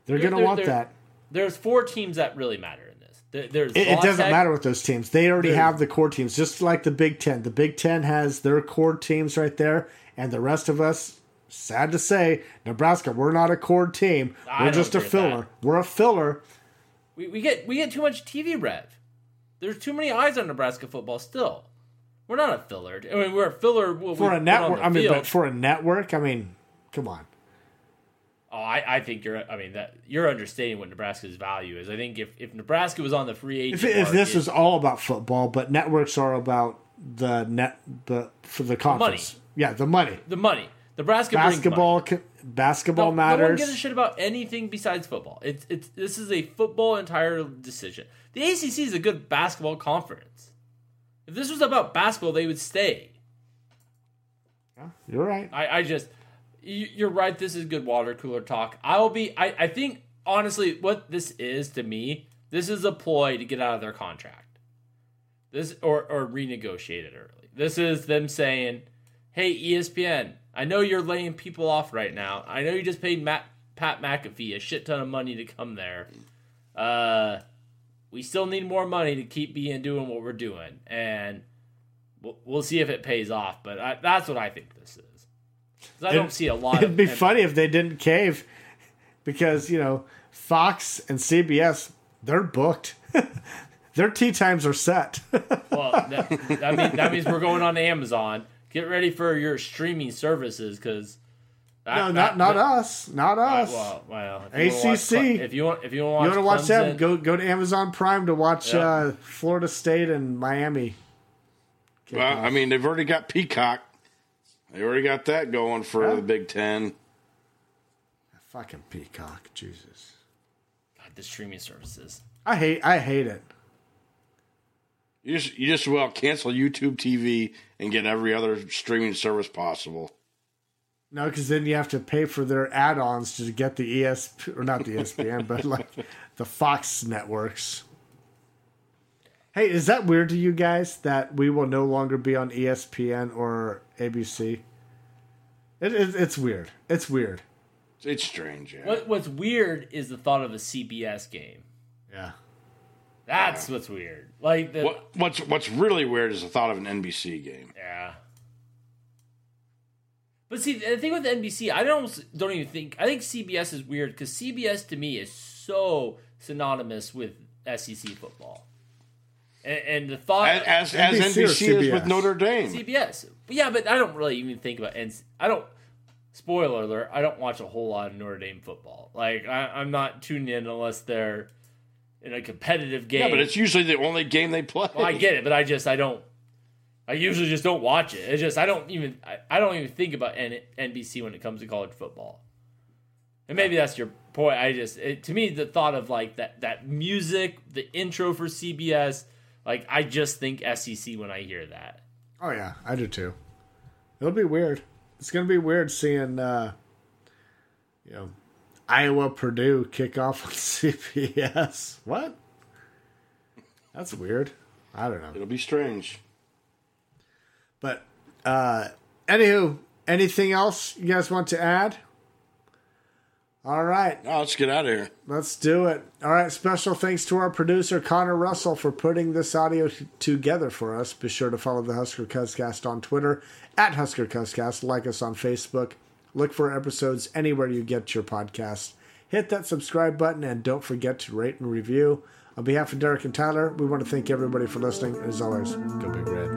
They're going to want there, that. There's four teams that really matter. There's it it doesn't matter with those teams. They already have the core teams, just like the Big Ten. The Big Ten has their core teams right there, and the rest of us, sad to say, Nebraska, we're not a core team. I we're just a filler. We're a filler. We, we get we get too much T V rev. There's too many eyes on Nebraska football still. We're not a filler. I mean, we're a filler. Well, for we a network, I mean, field. but for a network, I mean, come on. Oh, I, I think you're. I mean, that you're understating what Nebraska's value is. I think if, if Nebraska was on the free agent, if, market, if this is all about football, but networks are about the net the for the conference. The yeah, the money, the money. Nebraska basketball brings money. basketball no, matters. No one gives a shit about anything besides football. It's it's this is a football entire decision. The A C C is a good basketball conference. If this was about basketball, they would stay. Yeah, you're right. I I just. You're right. This is good water cooler talk. I will be. I, I think honestly, what this is to me, this is a ploy to get out of their contract, this or or renegotiate it early. This is them saying, "Hey, E S P N, I know you're laying people off right now. I know you just paid Matt, Pat McAfee a shit ton of money to come there. Uh, we still need more money to keep being doing what we're doing, and we'll, we'll see if it pays off." But I, that's what I think this is. I it'd, don't see a lot. It'd of be M- funny if they didn't cave, because you know Fox and C B S, they're booked. Their tea times are set. Well, that, that, mean, that means we're going on to Amazon. Get ready for your streaming services, because no, not I, not but, us, not us. Well, well if A C C. You watch, if you want, if you want, you want to watch Clemson, them, go go to Amazon Prime to watch yeah. uh, Florida State and Miami. Can't well, I mean, they've already got Peacock. They already got that going for yeah. the Big Ten. Fucking Peacock, Jesus! God, the streaming services. I hate. I hate it. You just, you just well cancel YouTube T V and get every other streaming service possible. No, because then you have to pay for their add-ons to get the E S P N or not the E S P N, but like the Fox networks. Hey, is that weird to you guys that we will no longer be on E S P N or A B C? It, it, it's weird. It's weird. It's strange, yeah. What, what's weird is the thought of a C B S game. Yeah. That's yeah. what's weird. Like the, what, What's what's really weird is the thought of an N B C game. Yeah. But see, the thing with N B C, I don't, don't even think... I think C B S is weird because C B S to me is so synonymous with S E C football. And the thought as as N B C, N B C is with Notre Dame, C B S. But yeah, but I don't really even think about. And I don't. Spoiler alert: I don't watch a whole lot of Notre Dame football. Like I, I'm not tuned in unless they're in a competitive game. Yeah, but it's usually the only game they play. Well, I get it, but I just I don't. I usually just don't watch it. It's just I don't even I, I don't even think about N- NBC when it comes to college football. And maybe that's your point. I just it, to me the thought of like that that music, the intro for C B S. Like, I just think S E C when I hear that. Oh, yeah. I do, too. It'll be weird. It's going to be weird seeing, uh, you know, Iowa-Purdue kick off on C B S. What? That's weird. I don't know. It'll be strange. But, uh, anywho, anything else you guys want to add? All right. No, let's get out of here. Let's do it. All right. Special thanks to our producer, Connor Russell, for putting this audio t- together for us. Be sure to follow the Husker Cuz Cast on Twitter, at Husker Cuz Cast. Like us on Facebook. Look for episodes anywhere you get your podcast. Hit that subscribe button, and don't forget to rate and review. On behalf of Derek and Tyler, we want to thank everybody for listening. And as always, go Big Red.